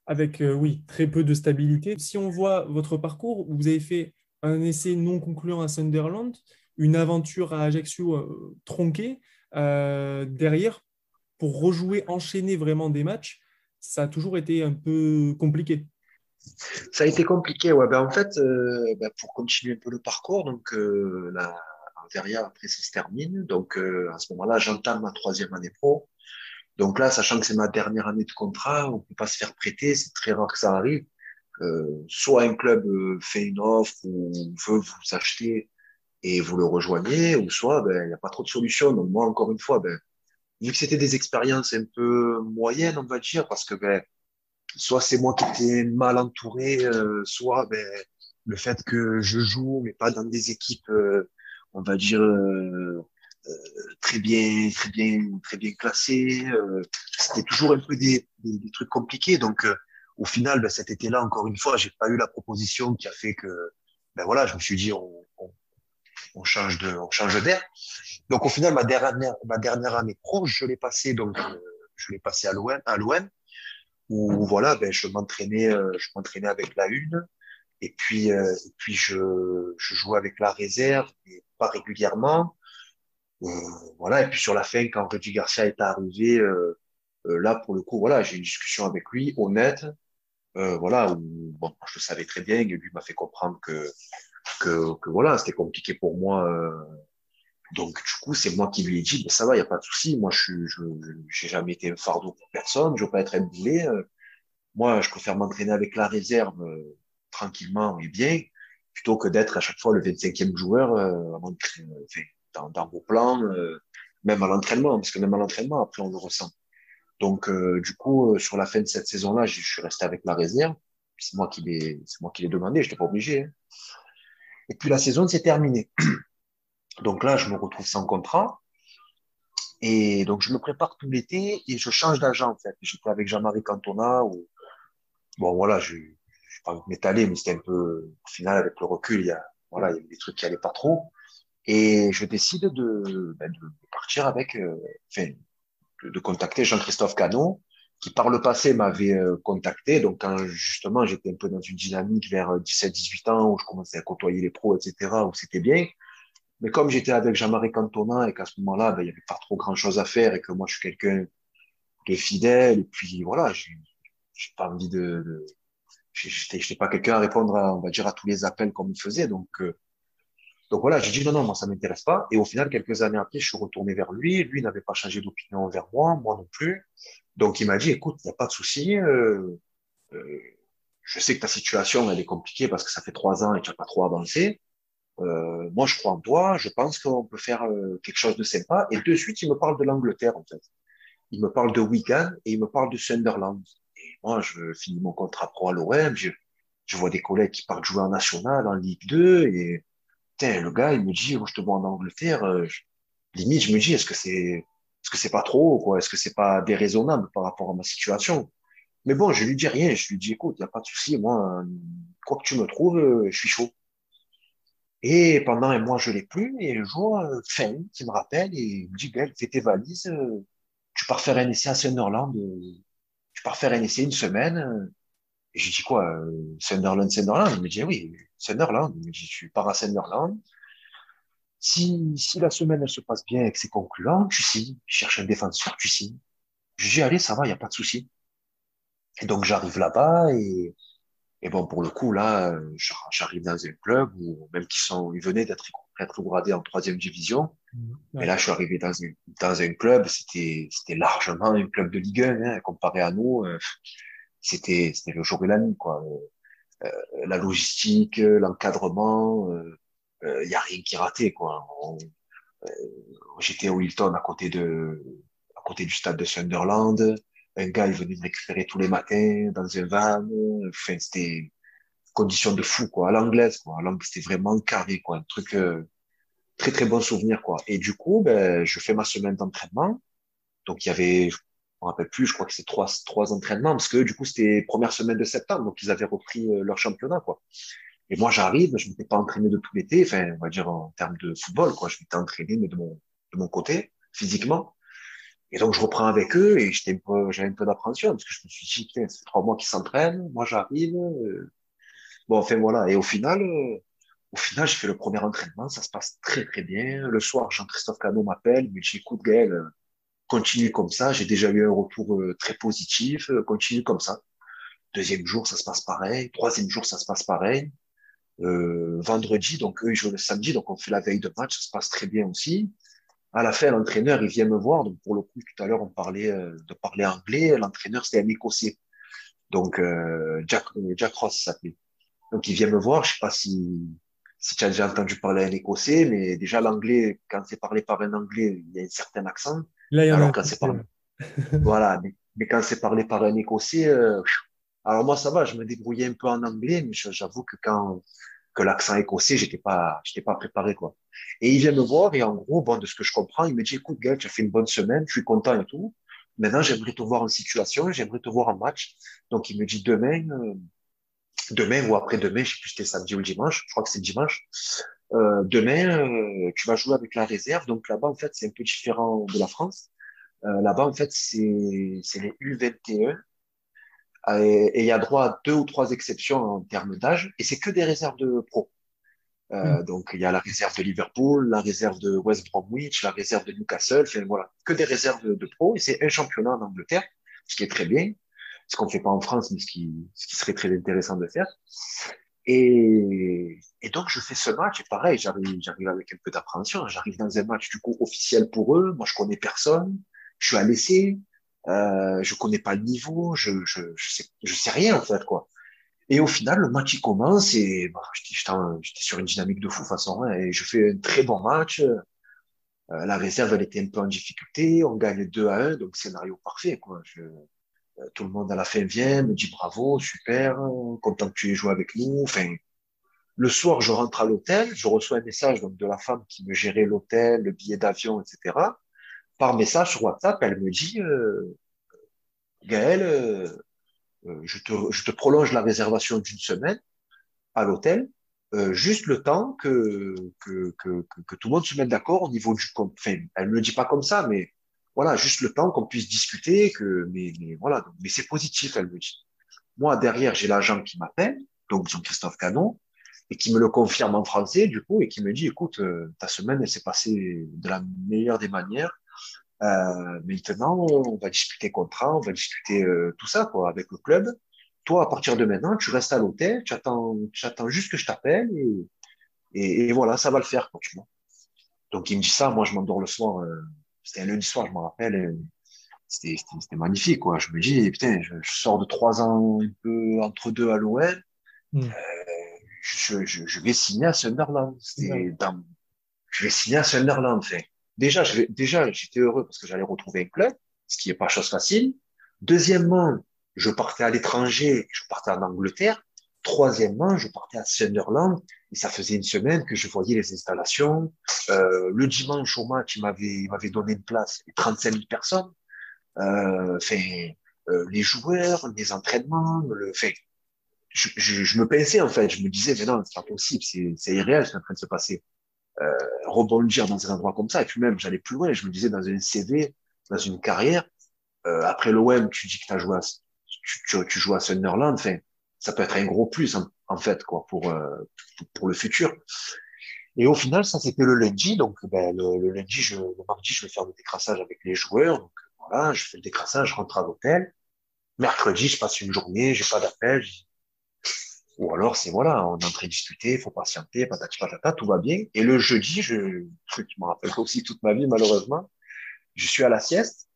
Avec, euh, oui, très peu de stabilité. Si on voit votre parcours, vous avez fait un essai non concluant à Sunderland, une aventure à Ajaccio euh, tronquée. Euh, derrière, pour rejouer, enchaîner vraiment des matchs, ça a toujours été un peu compliqué. Ça a été compliqué, ouais. Ben, en fait, euh, ben, pour continuer un peu le parcours, donc, euh, la Veria, après, ça se termine. Donc, euh, à ce moment-là, j'entame ma troisième année pro. Donc là, sachant que c'est ma dernière année de contrat, on peut pas se faire prêter, c'est très rare que ça arrive. Euh, soit un club euh, fait une offre ou veut vous acheter et vous le rejoignez, ou soit ben il y a pas trop de solutions. Donc moi, encore une fois, ben vu que c'était des expériences un peu moyennes, on va dire, parce que ben soit c'est moi qui étais mal entouré, euh, soit ben le fait que je joue mais pas dans des équipes, euh, on va dire. Euh, Euh, très bien, très bien, très bien classé. Euh, c'était toujours un peu des, des, des trucs compliqués. Donc, euh, au final, ben, cet été-là, encore une fois, j'ai pas eu la proposition qui a fait que, ben voilà, je me suis dit, on, on, on change de, on change d'air. Donc, au final, ma dernière, ma dernière année pro, je l'ai passée. Donc, euh, je l'ai passée à l'O M, à l'O M, où voilà, ben je m'entraînais, euh, je m'entraînais avec la une, et puis, euh, et puis je, je jouais avec la réserve, mais pas régulièrement. Euh, voilà, et puis sur la fin, quand Rudy Garcia est arrivé, euh, euh, là pour le coup, voilà, j'ai une discussion avec lui, honnête, euh, voilà, où, bon, je le savais très bien, et lui m'a fait comprendre que que, que voilà, c'était compliqué pour moi. Euh, donc du coup, c'est moi qui lui ai dit, bah, ça va, il y a pas de souci, moi je je, je j'ai jamais été un fardeau pour personne, je veux pas être un boulet. Euh, moi, je préfère m'entraîner avec la réserve euh, tranquillement et bien, plutôt que d'être à chaque fois le vingt-cinquième joueur euh, avant de créer, Dans, dans vos plans, euh, même à l'entraînement, parce que même à l'entraînement, après, on le ressent. Donc, euh, du coup, euh, sur la fin de cette saison-là, je, je suis resté avec la réserve. C'est moi qui l'ai, c'est moi qui l'ai demandé, je n'étais pas obligé. Hein. Et puis, la saison s'est terminée. Donc là, je me retrouve sans contrat. Et donc, je me prépare tout l'été et je change d'agent, en fait. J'étais avec Jean-Marie Cantona. Où... Bon, voilà, je n'ai pas envie de m'étaler, mais c'était un peu... Au final, avec le recul, il y a, voilà, il y avait des trucs qui n'allaient pas trop. Et je décide de, ben, de partir avec, euh, enfin, de, de contacter Jean-Christophe Cano, qui par le passé m'avait euh, contacté. Donc, quand justement, j'étais un peu dans une dynamique vers dix-sept dix-huit ans, où je commençais à côtoyer les pros, et cetera, où c'était bien. Mais comme j'étais avec Jean-Marie Cantona et qu'à ce moment-là, ben, il n'y avait pas trop grand-chose à faire et que moi, je suis quelqu'un de fidèle, et puis voilà, j'ai, j'ai pas envie de... de j'étais, j'étais pas quelqu'un à répondre, à, on va dire, à tous les appels comme il faisait, donc... Euh, Donc voilà, j'ai dit non, non, moi ça m'intéresse pas. Et au final, quelques années après, je suis retourné vers lui. Lui n'avait pas changé d'opinion vers moi, moi non plus. Donc il m'a dit, écoute, il n'y a pas de souci. Euh, euh, je sais que ta situation, elle est compliquée parce que ça fait trois ans et tu n'as pas trop avancé. Euh, moi, je crois en toi. Je pense qu'on peut faire euh, quelque chose de sympa. Et de suite, il me parle de l'Angleterre, en fait. Il me parle de Wigan et il me parle de Sunderland. Et moi, je finis mon contrat pro à l'O M. Je, je vois des collègues qui partent jouer en national, en Ligue deux et... Putain, le gars, il me dit, oh, je te vois en Angleterre, euh, je... limite, je me dis, est-ce que c'est, est-ce que c'est pas trop, quoi? Est-ce que c'est pas déraisonnable par rapport à ma situation? Mais bon, je lui dis rien, je lui dis, écoute, y a pas de souci, moi, quoi que tu me trouves, euh, je suis chaud. Et pendant un mois, je l'ai plus, et un jour, euh, Finn, qui me rappelle, et il me dit, Gaël, fais tes valises, euh, tu pars faire un essai à Sunderland, euh, tu pars faire un essai une semaine, euh, et j'ai dit quoi, euh, Sunderland, Sunderland. Il me dit oui, Sunderland. Il me dit tu pars à Sunderland. Si si la semaine elle se passe bien et que c'est concluant, tu signes. Je cherche un défenseur, tu signes. Je dis allez, ça va, il y a pas de souci. Et donc j'arrive là-bas et et bon pour le coup là, j'arrive dans un club où même qu'ils sont, ils venaient d'être rétrogradés en troisième division. Mmh. Et là je suis arrivé dans un dans un club, c'était c'était largement un club de Ligue un hein, comparé à nous. Euh, C'était, c'était le jour et la nuit, quoi. Euh, la logistique, l'encadrement, euh, euh, y a rien qui ratait, quoi. On, euh, j'étais au Hilton à côté de, à côté du stade de Sunderland. Un gars, il venait me récupérer tous les matins dans un van. Enfin, c'était condition de fou, quoi. À l'anglaise, quoi. À l'anglaise, c'était vraiment carré, quoi. Un truc, euh, très très bons souvenirs, quoi. Et du coup, ben, je fais ma semaine d'entraînement. Donc il y avait, je me rappelle plus, je crois que c'était trois trois entraînements, parce que du coup c'était première semaine de septembre, donc ils avaient repris leur championnat, quoi. Et moi j'arrive, je m'étais pas entraîné de tout l'été, enfin on va dire en termes de football, quoi. Je m'étais entraîné mais de mon de mon côté, physiquement. Et donc je reprends avec eux et j'étais j'avais un peu d'appréhension parce que je me suis dit, putain, c'est trois mois qu'ils s'entraînent, moi j'arrive. Euh... Bon, enfin voilà. Et au final, euh... au final, j'ai fait le premier entraînement, ça se passe très très bien. Le soir, Jean-Christophe Cano m'appelle, mais j'écoute Gaël. Euh... Continue comme ça, j'ai déjà eu un retour euh, très positif, euh, continue comme ça. Deuxième jour, ça se passe pareil. Troisième jour, ça se passe pareil. Euh, vendredi, donc eux, ils jouent le samedi, donc on fait la veille de match, ça se passe très bien aussi. À la fin, l'entraîneur, il vient me voir. Donc pour le coup, tout à l'heure, on parlait euh, de parler anglais. L'entraîneur, c'était un Écossais. Donc euh, Jack, euh, Jack Ross s'appelait. Donc il vient me voir, je sais pas si... Si tu as déjà entendu parler un Écossais, mais déjà l'anglais, quand c'est parlé par un Anglais, il y a un certain accent. Là, il y a alors, quand c'est parlé... voilà, mais, mais quand c'est parlé par un Écossais, euh... alors moi ça va, je me débrouillais un peu en anglais, mais j'avoue que quand que l'accent écossais, j'étais pas, j'étais pas préparé, quoi. Et il vient me voir et en gros, bon, de ce que je comprends, il me dit, écoute, Gaël, tu as fait une bonne semaine, je suis content et tout. Maintenant, j'aimerais te voir en situation, j'aimerais te voir en match. Donc il me dit demain. Euh... Demain ou après-demain, je sais plus si c'était samedi ou le dimanche, je crois que c'est dimanche. Euh, demain, euh, tu vas jouer avec la réserve. Donc là-bas, en fait, c'est un peu différent de la France. Euh, là-bas, en fait, c'est, c'est les U vingt et un. Et il y a droit à deux ou trois exceptions en termes d'âge. Et c'est que des réserves de pro. Euh, mmh. Donc, il y a la réserve de Liverpool, la réserve de West Bromwich, la réserve de Newcastle. Enfin, voilà. Que des réserves de, de pro. Et c'est un championnat en Angleterre, ce qui est très bien. Ce qu'on ne fait pas en France, mais ce qui, ce qui serait très intéressant de faire. Et, et donc, je fais ce match, et pareil, j'arrive, j'arrive avec un peu d'appréhension. J'arrive dans un match, du coup, officiel pour eux. Moi, je connais personne. Je suis à l'essai. Euh, je connais pas le niveau. Je, je, je sais, je sais rien, en fait, quoi. Et au final, le match, il commence, et, bah, j'étais, j'étais sur une dynamique de fou, de toute façon, hein, et je fais un très bon match. Euh, la réserve, elle était un peu en difficulté. On gagne deux à un, donc scénario parfait, quoi. Je, Tout le monde à la fin vient, me dit bravo, super, content que tu aies joué avec nous. Enfin, le soir, je rentre à l'hôtel, je reçois un message donc de la femme qui me gérait l'hôtel, le billet d'avion, et cetera. Par message sur WhatsApp, elle me dit euh, Gaël, euh, je te, je te prolonge la réservation d'une semaine à l'hôtel, euh, juste le temps que que, que que que tout le monde se mette d'accord au niveau du compte. Enfin, elle me le dit pas comme ça, mais voilà, juste le temps qu'on puisse discuter, que, mais, mais voilà, donc, mais c'est positif, elle me dit. Moi, derrière, j'ai l'agent qui m'appelle, donc Jean-Christophe Canon, et qui me le confirme en français, du coup, et qui me dit, écoute, euh, ta semaine, elle s'est passée de la meilleure des manières. Euh, maintenant, on va discuter contrat, on va discuter euh, tout ça, quoi, avec le club. Toi, à partir de maintenant, tu restes à l'hôtel, tu attends, tu attends juste que je t'appelle, et, et, et voilà, ça va le faire, quoi, tu vois. Donc, il me dit ça, moi, je m'endors le soir, euh, c'était un lundi soir, je me rappelle, c'était, c'était, c'était magnifique, quoi. Je me dis, putain, je, je sors de trois ans un peu entre deux à l'O L, mm. euh, je, je, je vais signer à Sunderland. C'était mm. dans, je vais signer à Sunderland. Enfin, déjà, je vais, déjà, j'étais heureux parce que j'allais retrouver un club, ce qui n'est pas chose facile. Deuxièmement, je partais à l'étranger, je partais en Angleterre. Troisièmement, je partais à Sunderland et ça faisait une semaine que je voyais les installations. Euh, le dimanche au match, il m'avait, il m'avait donné une place, trente-cinq mille personnes. Euh, fait, euh, les joueurs, les entraînements, le fait. Je, je, je me pensais en fait, je me disais mais non, c'est pas possible, c'est, c'est irréel ce qui est en train de se passer. Euh, rebondir dans un endroit comme ça et puis même j'allais plus loin. Je me disais dans un C V, dans une carrière, euh, après l'O M, tu dis que t'as joué, à, tu, tu, tu joues à Sunderland, enfin. Ça peut être un gros plus en, en fait quoi pour euh, pour le futur. Et au final, ça c'était le lundi, donc ben le, le lundi, je, le mardi, je vais faire le décrassage avec les joueurs. Donc voilà, je fais le décrassage, je rentre à l'hôtel. Mercredi, je passe une journée, j'ai pas d'appel. J'ai... Ou alors c'est voilà, on est en train de discuter, faut patienter, patati patata, tout va bien. Et le jeudi, je truc qui me rappelle aussi toute ma vie malheureusement, je suis à la sieste,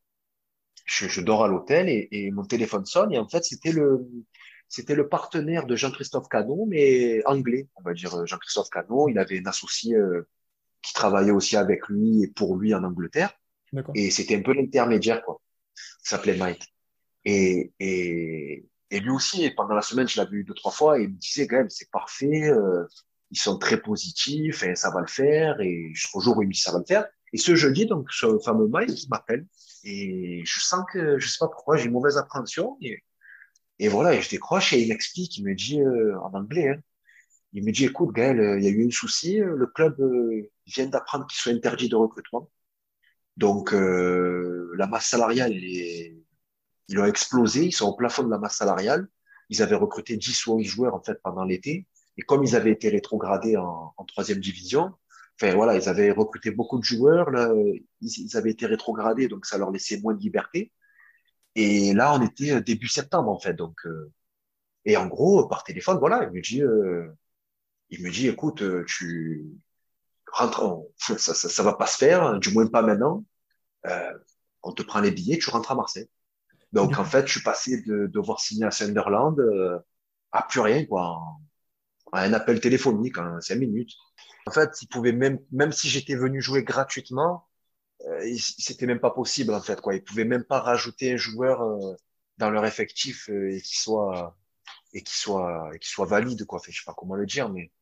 je, je dors à l'hôtel et, et mon téléphone sonne et en fait c'était le C'était le partenaire de Jean-Christophe Cano, mais anglais, on va dire Jean-Christophe Cano. Il avait un associé euh, qui travaillait aussi avec lui et pour lui en Angleterre. D'accord. Et c'était un peu l'intermédiaire, quoi. Il s'appelait Mike. Et, et, et lui aussi, pendant la semaine, je l'avais eu deux, trois fois, et il me disait, Gaël, c'est parfait, euh, ils sont très positifs et ça va le faire, et jusqu'au jour où ils me disent ça va le faire. Et ce jeudi, donc, ce fameux Mike m'appelle et je sens que, je sais pas pourquoi, j'ai une mauvaise appréhension et, et voilà, et je décroche et il m'explique, il me dit, euh, en anglais, hein, il me dit, écoute, Gaël, euh, il y a eu un souci, le club euh, vient d'apprendre qu'il soit interdit de recrutement. Donc, euh, la masse salariale, elle est, ils ont explosé, ils sont au plafond de la masse salariale. Ils avaient recruté dix ou onze joueurs, en fait, pendant l'été. Et comme ils avaient été rétrogradés en, en troisième division, enfin, voilà, ils avaient recruté beaucoup de joueurs, là, ils, ils avaient été rétrogradés, donc ça leur laissait moins de liberté. Et là, on était début septembre, en fait, donc, euh, et en gros, par téléphone, voilà, il me dit, euh, il me dit, écoute, tu rentres, en... ça, ça, ça va pas se faire, du moins pas maintenant, euh, on te prend les billets, tu rentres à Marseille. Donc, mmh. en fait, je suis passé de, de devoir signer à Sunderland, euh, à plus rien, quoi, à un appel téléphonique, en cinq minutes. En fait, ils pouvaient même, même si j'étais venu jouer gratuitement, euh, c'était même pas possible, en fait, quoi. Ils pouvaient même pas rajouter un joueur, euh, dans leur effectif, euh, et qui soit, et qui soit, et qui soit valide, quoi. Fait, je sais pas comment le dire, mais,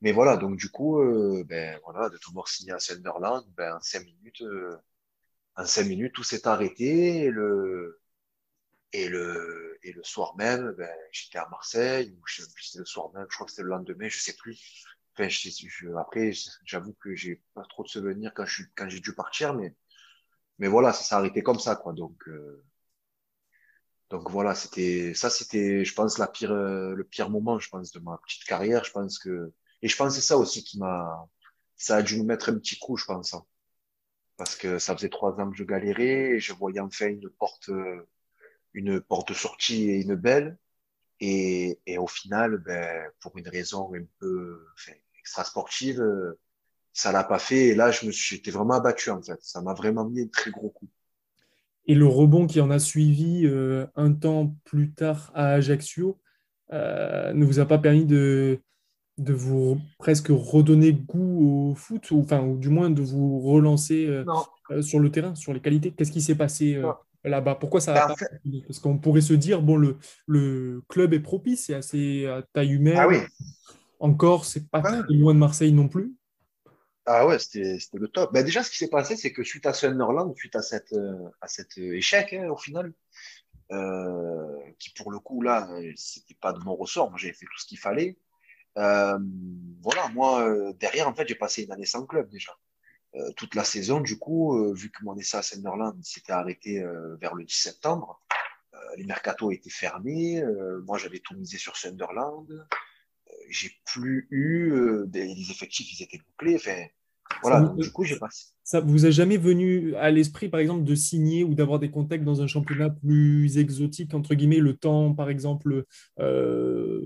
mais voilà. Donc, du coup, euh, ben, voilà, de devoir signer à Sunderland, ben, en cinq minutes, euh, en cinq minutes, tout s'est arrêté, et le, et le, et le soir même, ben, j'étais à Marseille, ou je, c'était le soir même, je crois que c'était le lendemain, je sais plus. Enfin, je, je, après, j'avoue que j'ai pas trop de souvenirs quand je, quand j'ai dû partir, mais, mais voilà, ça s'est arrêté comme ça, quoi. Donc, euh, donc voilà, c'était, ça, c'était, je pense, la pire, euh, le pire moment, je pense, de ma petite carrière, je pense que, et je pense que c'est ça aussi qui m'a, ça a dû me mettre un petit coup, je pense, hein. Parce que ça faisait trois ans que je galérais et je voyais enfin une porte, une porte de sortie et une belle. Et, et au final, ben, pour une raison un peu, enfin, extra-sportive, ça l'a pas fait. Et là, je me suis, j'étais vraiment abattu, en fait. Ça m'a vraiment mis un très gros coup. Et le rebond qui en a suivi euh, un temps plus tard à Ajaccio euh, ne vous a pas permis de... de vous presque redonner goût au foot, ou, enfin, ou du moins de vous relancer euh, euh, sur le terrain, sur les qualités. Qu'est-ce qui s'est passé euh, là-bas? Pourquoi ça ben a pas fait... Parce qu'on pourrait se dire, bon, le, le club est propice, c'est assez à taille humaine. Ah oui. Encore, c'est pas ah. très loin de Marseille non plus. Ah ouais, c'était, c'était le top. Ben déjà, ce qui s'est passé, c'est que suite à Sunderland, suite à cet à cette échec, hein, au final, euh, qui pour le coup, là, c'était pas de mon ressort. Moi, j'avais fait tout ce qu'il fallait. Euh, voilà, moi, euh, derrière, en fait, j'ai passé une année sans club déjà. Euh, toute la saison, du coup, euh, vu que mon essai à Sunderland s'était arrêté euh, vers le dix septembre, euh, les mercatos étaient fermés, euh, moi j'avais tout misé sur Sunderland, euh, j'ai plus eu, euh, des, les effectifs, ils étaient bouclés, enfin, voilà, donc, vous, du coup, j'ai passé. Ça vous a jamais venu à l'esprit, par exemple, de signer ou d'avoir des contacts dans un championnat plus exotique, entre guillemets, le temps, par exemple, euh,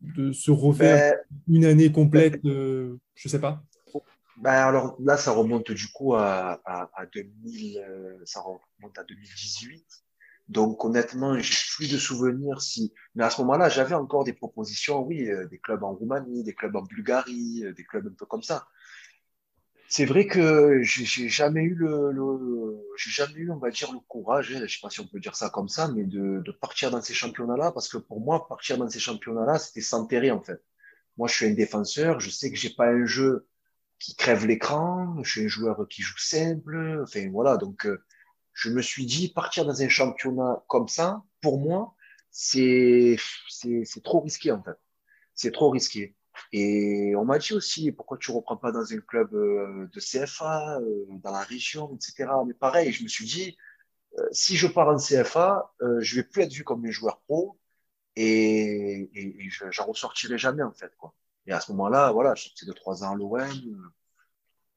de se refaire ben, une année complète, ben, euh, je ne sais pas. Ben alors là, ça remonte du coup à, à, à deux mille, euh, ça remonte à deux mille dix-huit. Donc honnêtement, j'ai plus de souvenirs si. Mais à ce moment-là, j'avais encore des propositions, oui, euh, des clubs en Roumanie, des clubs en Bulgarie, euh, des clubs un peu comme ça. C'est vrai que j'ai, j'ai jamais eu le, le, j'ai jamais eu, on va dire, le courage, je sais pas si on peut dire ça comme ça, mais de, de partir dans ces championnats-là, parce que pour moi, partir dans ces championnats-là, c'était s'enterrer, en fait. Moi, je suis un défenseur, je sais que j'ai pas un jeu qui crève l'écran, je suis un joueur qui joue simple, enfin, voilà. Donc, je me suis dit, partir dans un championnat comme ça, pour moi, c'est, c'est, c'est trop risqué, en fait. C'est trop risqué. Et on m'a dit aussi, pourquoi tu reprends pas dans un club euh, de C F A, euh, dans la région, et cetera. Mais pareil, je me suis dit, euh, si je pars en C F A, euh, je vais plus être vu comme un joueur pro et, et, et je, j'en ressortirai jamais, en fait, quoi. Et à ce moment-là, voilà, je sortais de trois ans à l'O M. Euh,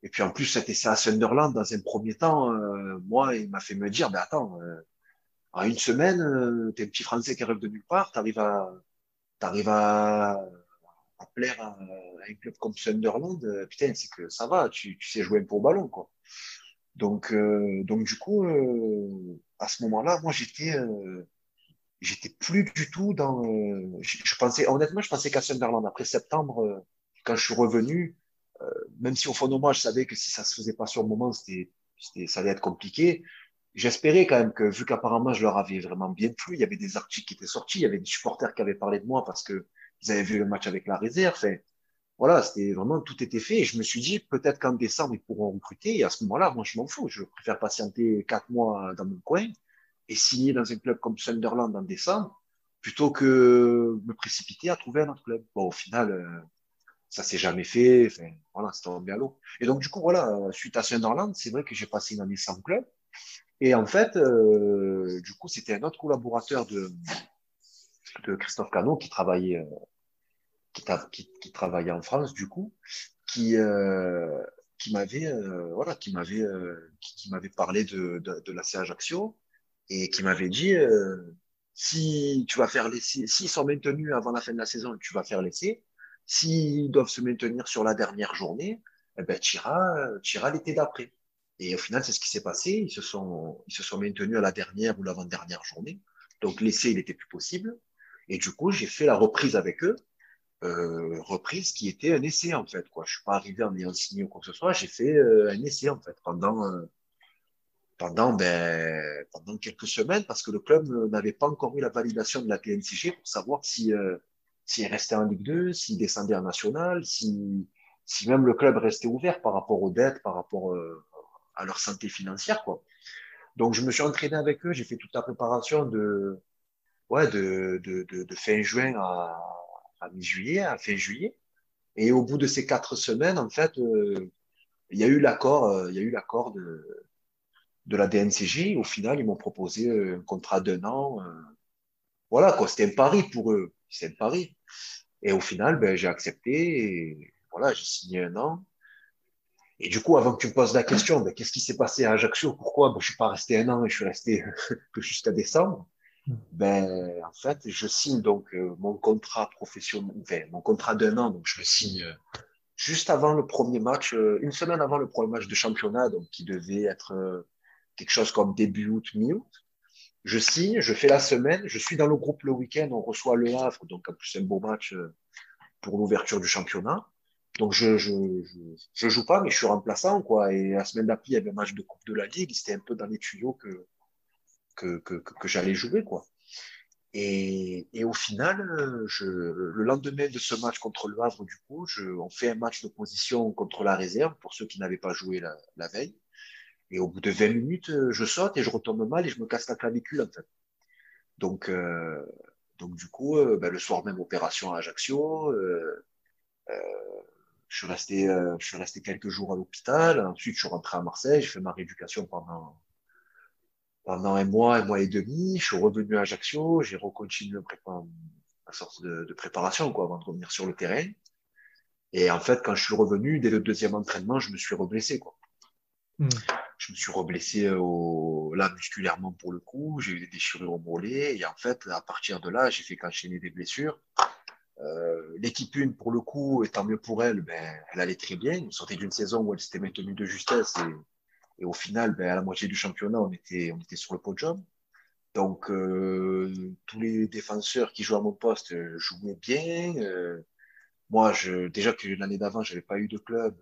et puis en plus, cet essai à Sunderland, dans un premier temps, euh, moi, il m'a fait me dire, mais attends, euh, en une semaine, euh, t'es un petit Français qui arrive de nulle part, t'arrives à, t'arrives à, à plaire à, à un club comme Sunderland, euh, putain, c'est que ça va, tu, tu sais jouer un peu au ballon, quoi. Donc, euh, donc du coup, euh, à ce moment-là, moi, j'étais, euh, j'étais plus du tout dans. Euh, je, je pensais, honnêtement, je pensais qu'à Sunderland. Après septembre, euh, quand je suis revenu, euh, même si au fond de moi, je savais que si ça se faisait pas sur le moment, c'était, c'était, ça allait être compliqué. J'espérais quand même que, vu qu'apparemment, je leur avais vraiment bien plu, il y avait des articles qui étaient sortis, il y avait des supporters qui avaient parlé de moi parce que ils avaient vu le match avec la réserve. Enfin, Voilà, c'était vraiment, tout était fait. Et je me suis dit, peut-être qu'en décembre, ils pourront recruter. Et à ce moment-là, moi, je m'en fous. Je préfère patienter quatre mois dans mon coin et signer dans un club comme Sunderland en décembre plutôt que me précipiter à trouver un autre club. Bon, au final, ça s'est jamais fait. Enfin, voilà, c'est tombé à l'eau. Et donc, du coup, voilà, suite à Sunderland, c'est vrai que j'ai passé une année sans club. Et en fait, euh, du coup, c'était un autre collaborateur de, de Christophe Cano qui travaillait euh, Qui, qui, qui travaillait en France du coup, qui euh, qui m'avait euh, voilà, qui m'avait euh, qui, qui m'avait parlé de de, de l'A C Ajaccio et qui m'avait dit euh, si tu vas faire l'essai, s'ils sont maintenus avant la fin de la saison, tu vas faire l'essai. S'ils doivent se maintenir sur la dernière journée, eh ben tu iras tu iras l'été d'après. Et au final, c'est ce qui s'est passé. Ils se sont ils se sont maintenus à la dernière ou l'avant-dernière journée. Donc l'essai, il était plus possible. Et du coup, j'ai fait la reprise avec eux. Euh, reprise qui était un essai en fait quoi. Je suis pas arrivé en ayant signé ou quoi que ce soit, j'ai fait euh, un essai en fait pendant euh, pendant ben pendant quelques semaines parce que le club n'avait pas encore eu la validation de la T N C G pour savoir si euh, s'il restait en Ligue deux, s'il descendait en National, si si même le club restait ouvert par rapport aux dettes, par rapport euh, à leur santé financière quoi. Donc je me suis entraîné avec eux, j'ai fait toute la préparation de ouais de de de, de fin juin à à mi-juillet, à fin juillet. Et au bout de ces quatre semaines, en fait, euh, il y a eu l'accord, euh, il y a eu l'accord de, de la D N C G. Au final, ils m'ont proposé un contrat d'un an. Euh, voilà, quoi. C'était un pari pour eux. C'était un pari. Et au final, ben, j'ai accepté. Et voilà, j'ai signé un an. Et du coup, avant que tu me poses la question, ben, qu'est-ce qui s'est passé à Ajaccio? Pourquoi ben, je suis pas resté un an et je suis resté que jusqu'à décembre? Ben, en fait, je signe donc euh, mon contrat professionnel, enfin, mon contrat d'un an, donc je le signe euh, juste avant le premier match, euh, une semaine avant le premier match de championnat, donc qui devait être euh, quelque chose comme début août, mi-août. Je signe, je fais la semaine, je suis dans le groupe le week-end, on reçoit le Havre, donc en plus un beau match euh, pour l'ouverture du championnat. Donc je, je, je, je joue pas, mais je suis remplaçant, quoi. Et la semaine d'après, il y avait un match de Coupe de la Ligue, c'était un peu dans les tuyaux que. Que, que, que j'allais jouer quoi. Et, et au final, je, le lendemain de ce match contre le Havre, du coup, je, on fait un match de position contre la réserve pour ceux qui n'avaient pas joué la, la veille. Et au bout de vingt minutes, je saute et je retombe mal et je me casse la clavicule en fait. Donc, euh, donc du coup, euh, ben, le soir même opération à Ajaccio. Euh, euh, je suis resté, euh, je suis resté quelques jours à l'hôpital. Ensuite, je suis rentré à Marseille. J'ai fait ma rééducation pendant. Pendant un mois, un mois et demi, je suis revenu à Ajaccio, j'ai recontinué ma sorte de, de préparation quoi, avant de revenir sur le terrain. Et en fait, quand je suis revenu, dès le deuxième entraînement, je me suis reblessé. Quoi. Mmh. Je me suis reblessé au... là musculairement pour le coup, j'ai eu des déchirures au mollet. Et en fait, à partir de là, j'ai fait qu'enchaîner des blessures. Euh, l'équipe une, pour le coup, et tant mieux pour elle, ben, elle allait très bien. Elle sortait d'une saison où elle s'était maintenue de justesse et... Et au final, ben, à la moitié du championnat, on était, on était sur le podium. Donc, euh, tous les défenseurs qui jouaient à mon poste euh, jouaient bien. Euh, moi, je, déjà que l'année d'avant, je n'avais pas eu de club.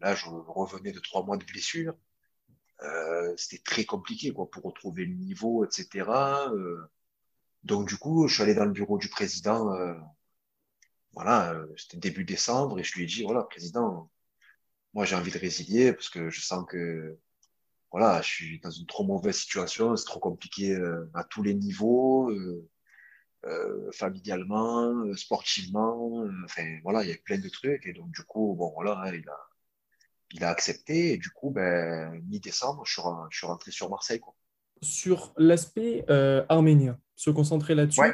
Là, je revenais de trois mois de blessure. Euh, c'était très compliqué quoi, pour retrouver le niveau, et cetera. Euh, donc, du coup, je suis allé dans le bureau du président. Euh, voilà, euh, c'était début décembre. Et je lui ai dit, voilà, président, moi, j'ai envie de résilier parce que je sens que... Voilà, je suis dans une trop mauvaise situation, c'est trop compliqué euh, à tous les niveaux, euh, euh, familialement, euh, sportivement, euh, enfin voilà, il y a plein de trucs et donc du coup, bon voilà, hein, il a, il a accepté et du coup, ben, mi-décembre, je suis, je suis rentré sur Marseille. Quoi. Sur l'aspect euh, arménien, se concentrer là-dessus, ouais.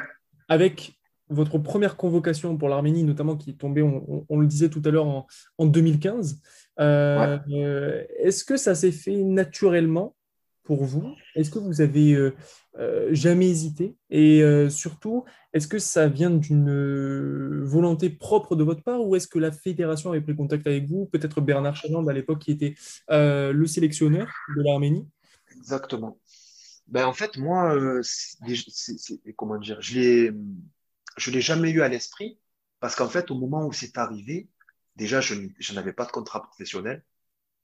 Avec votre première convocation pour l'Arménie, notamment qui est tombée, on, on, on le disait tout à l'heure, en, en deux mille quinze. Euh, ouais. euh, est-ce que ça s'est fait naturellement pour vous? Est-ce que vous avez euh, euh, jamais hésité? Et euh, surtout, est-ce que ça vient d'une euh, volonté propre de votre part ou est-ce que la fédération avait pris contact avec vous? Peut-être Bernard Chaland, à l'époque, qui était euh, le sélectionneur de l'Arménie. Exactement. Ben, en fait, moi, euh, c'est, c'est, c'est, comment dire, je l'ai... Je l'ai jamais eu à l'esprit parce qu'en fait, au moment où c'est arrivé, déjà, je, je n'avais pas de contrat professionnel.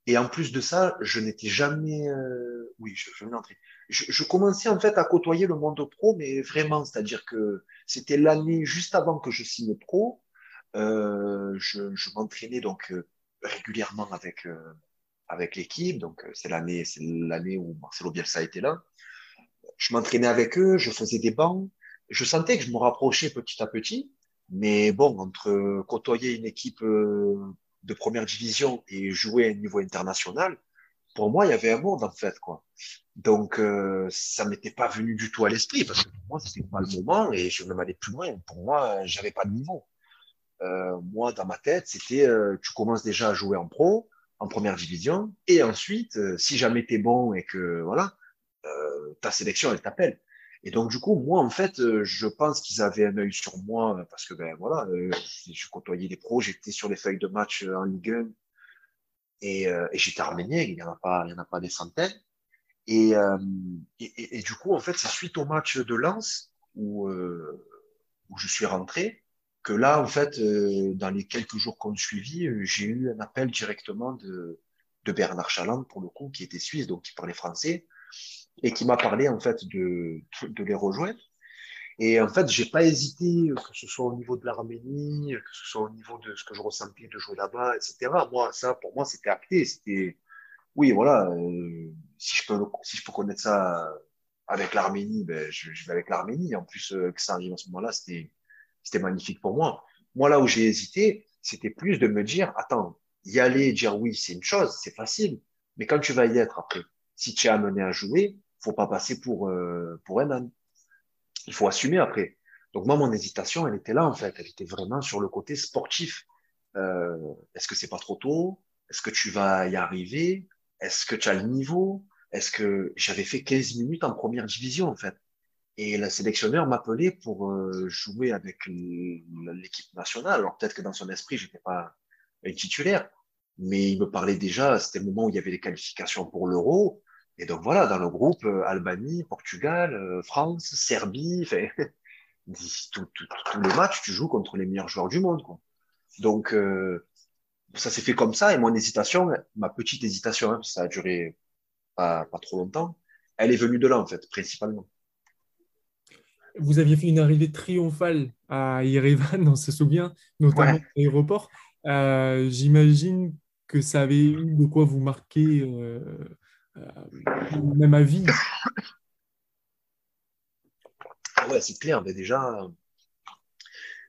Et en plus de ça, je n'étais jamais... Euh, oui, je, je vais l'entrer. Je, je commençais en fait à côtoyer le monde pro, mais vraiment, c'est-à-dire que c'était l'année juste avant que je signe pro. Euh, je, je m'entraînais donc euh, régulièrement avec, euh, avec l'équipe. Donc, c'est l'année, c'est l'année où Marcelo Bielsa était là. Je m'entraînais avec eux, je faisais des bancs. Je sentais que je me rapprochais petit à petit. Mais bon, entre côtoyer une équipe de première division et jouer à un niveau international, pour moi, il y avait un monde, en fait, quoi. Donc, euh, ça m'était pas venu du tout à l'esprit, parce que pour moi, c'était pas le moment et je voulais m'aller plus loin. Pour moi, j'avais pas de niveau. Euh, moi, dans ma tête, c'était, euh, tu commences déjà à jouer en pro, en première division, et ensuite, euh, si jamais t'es bon et que, voilà, euh, ta sélection, elle t'appelle. Et donc, du coup, moi, en fait, euh, je pense qu'ils avaient un œil sur moi, parce que, ben, voilà, euh, je, je côtoyais les pros, j'étais sur les feuilles de match euh, en Ligue un, et, euh, et j'étais arménien, il n'y en a pas, il n'y en a pas des centaines. Et, euh, et, et, et du coup, en fait, c'est suite au match de Lens, où, euh, où je suis rentré, que là, en fait, euh, dans les quelques jours qu'on suivit, euh, j'ai eu un appel directement de, de Bernard Chaland, pour le coup, qui était suisse, donc qui parlait français, et qui m'a parlé, en fait, de, de les rejoindre. Et en fait, j'ai pas hésité, que ce soit au niveau de l'Arménie, que ce soit au niveau de ce que je ressentais de jouer là-bas, et cetera. Moi, ça, pour moi, c'était acté. C'était, oui, voilà, euh, si je peux, si je peux connaître ça avec l'Arménie, ben, je, je vais avec l'Arménie. En plus, euh, que ça arrive à ce moment-là, c'était, c'était magnifique pour moi. Moi, là où j'ai hésité, c'était plus de me dire, attends, y aller, dire oui, c'est une chose, c'est facile. Mais quand tu vas y être après, si tu es amené à jouer, faut pas passer pour euh, pour un âne. Il faut assumer après. Donc moi, mon hésitation, elle était là, en fait. Elle était vraiment sur le côté sportif. Euh, est-ce que c'est pas trop tôt? Est-ce que tu vas y arriver? Est-ce que tu as le niveau? Est-ce que j'avais fait quinze minutes en première division, en fait. Et la sélectionneur m'appelait pour euh, jouer avec l'équipe nationale. Alors peut-être que dans son esprit, j'étais pas un titulaire, mais il me parlait déjà. C'était le moment où il y avait les qualifications pour l'Euro. Et donc voilà, dans le groupe, Albanie, Portugal, France, Serbie, tous les matchs, tu joues contre les meilleurs joueurs du monde, quoi. Donc, euh, ça s'est fait comme ça. Et mon hésitation, ma petite hésitation, hein, ça a duré pas, pas trop longtemps, elle est venue de là, en fait, principalement. Vous aviez fait une arrivée triomphale à Erevan, on se souvient, notamment ouais. à l'aéroport. Euh, j'imagine que ça avait eu de quoi vous marquer... Euh... Euh, même avis. Ouais, c'est clair. Mais déjà,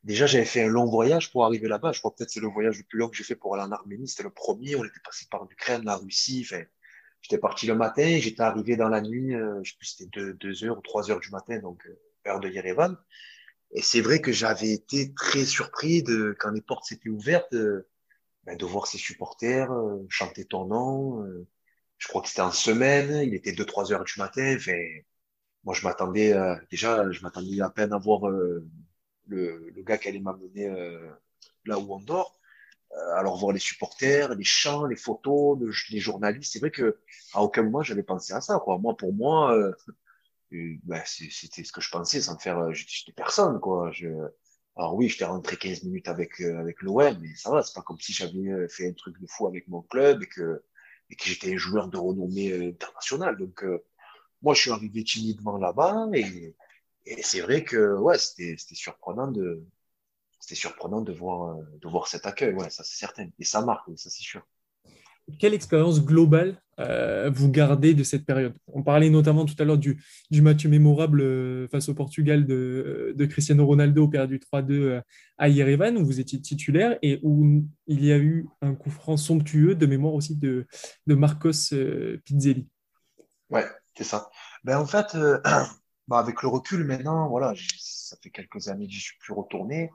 déjà, j'avais fait un long voyage pour arriver là-bas. Je crois que peut-être c'est le voyage le plus long que j'ai fait pour aller en Arménie. C'était le premier. On était passé par l'Ukraine, la Russie. Enfin, j'étais parti le matin. J'étais arrivé dans la nuit. Euh, je sais plus, c'était deux, deux heures ou trois heures du matin, donc euh, heure de Yerevan. Et c'est vrai que j'avais été très surpris de quand les portes s'étaient ouvertes, euh, ben, de voir ses supporters euh, chanter ton nom. Euh, Je crois que c'était en semaine, il était deux trois heures du matin. Fait, moi, je m'attendais euh, déjà, je m'attendais à peine à voir euh, le, le gars qui allait m'amener euh, là où on dort. Euh, alors, voir les supporters, les chants, les photos, le, les journalistes. C'est vrai que à aucun moment, j'avais pensé à ça, quoi. Moi, pour moi, euh, euh, ben, c'était ce que je pensais sans me faire… Euh, j'étais personne, quoi. Je, alors oui, j'étais rentré quinze minutes avec, euh, avec l'O M, mais ça va, c'est pas comme si j'avais fait un truc de fou avec mon club et que… et que j'étais un joueur de renommée internationale. Donc, euh, moi, je suis arrivé timidement là-bas, et, et c'est vrai que, ouais, c'était, c'était surprenant de, c'était surprenant de voir, de voir cet accueil, ouais, ça c'est certain, et ça marque, ça c'est sûr. Quelle expérience globale euh, vous gardez de cette période? On parlait notamment tout à l'heure du, du match mémorable face au Portugal de, de Cristiano Ronaldo, perdu trois deux à Yerevan, où vous étiez titulaire et où il y a eu un coup franc somptueux de mémoire aussi de, de Marcos euh, Pizzelli. Ouais, c'est ça. Ben, en fait, euh, ben avec le recul maintenant, voilà, ça fait quelques années que je suis plus retourné.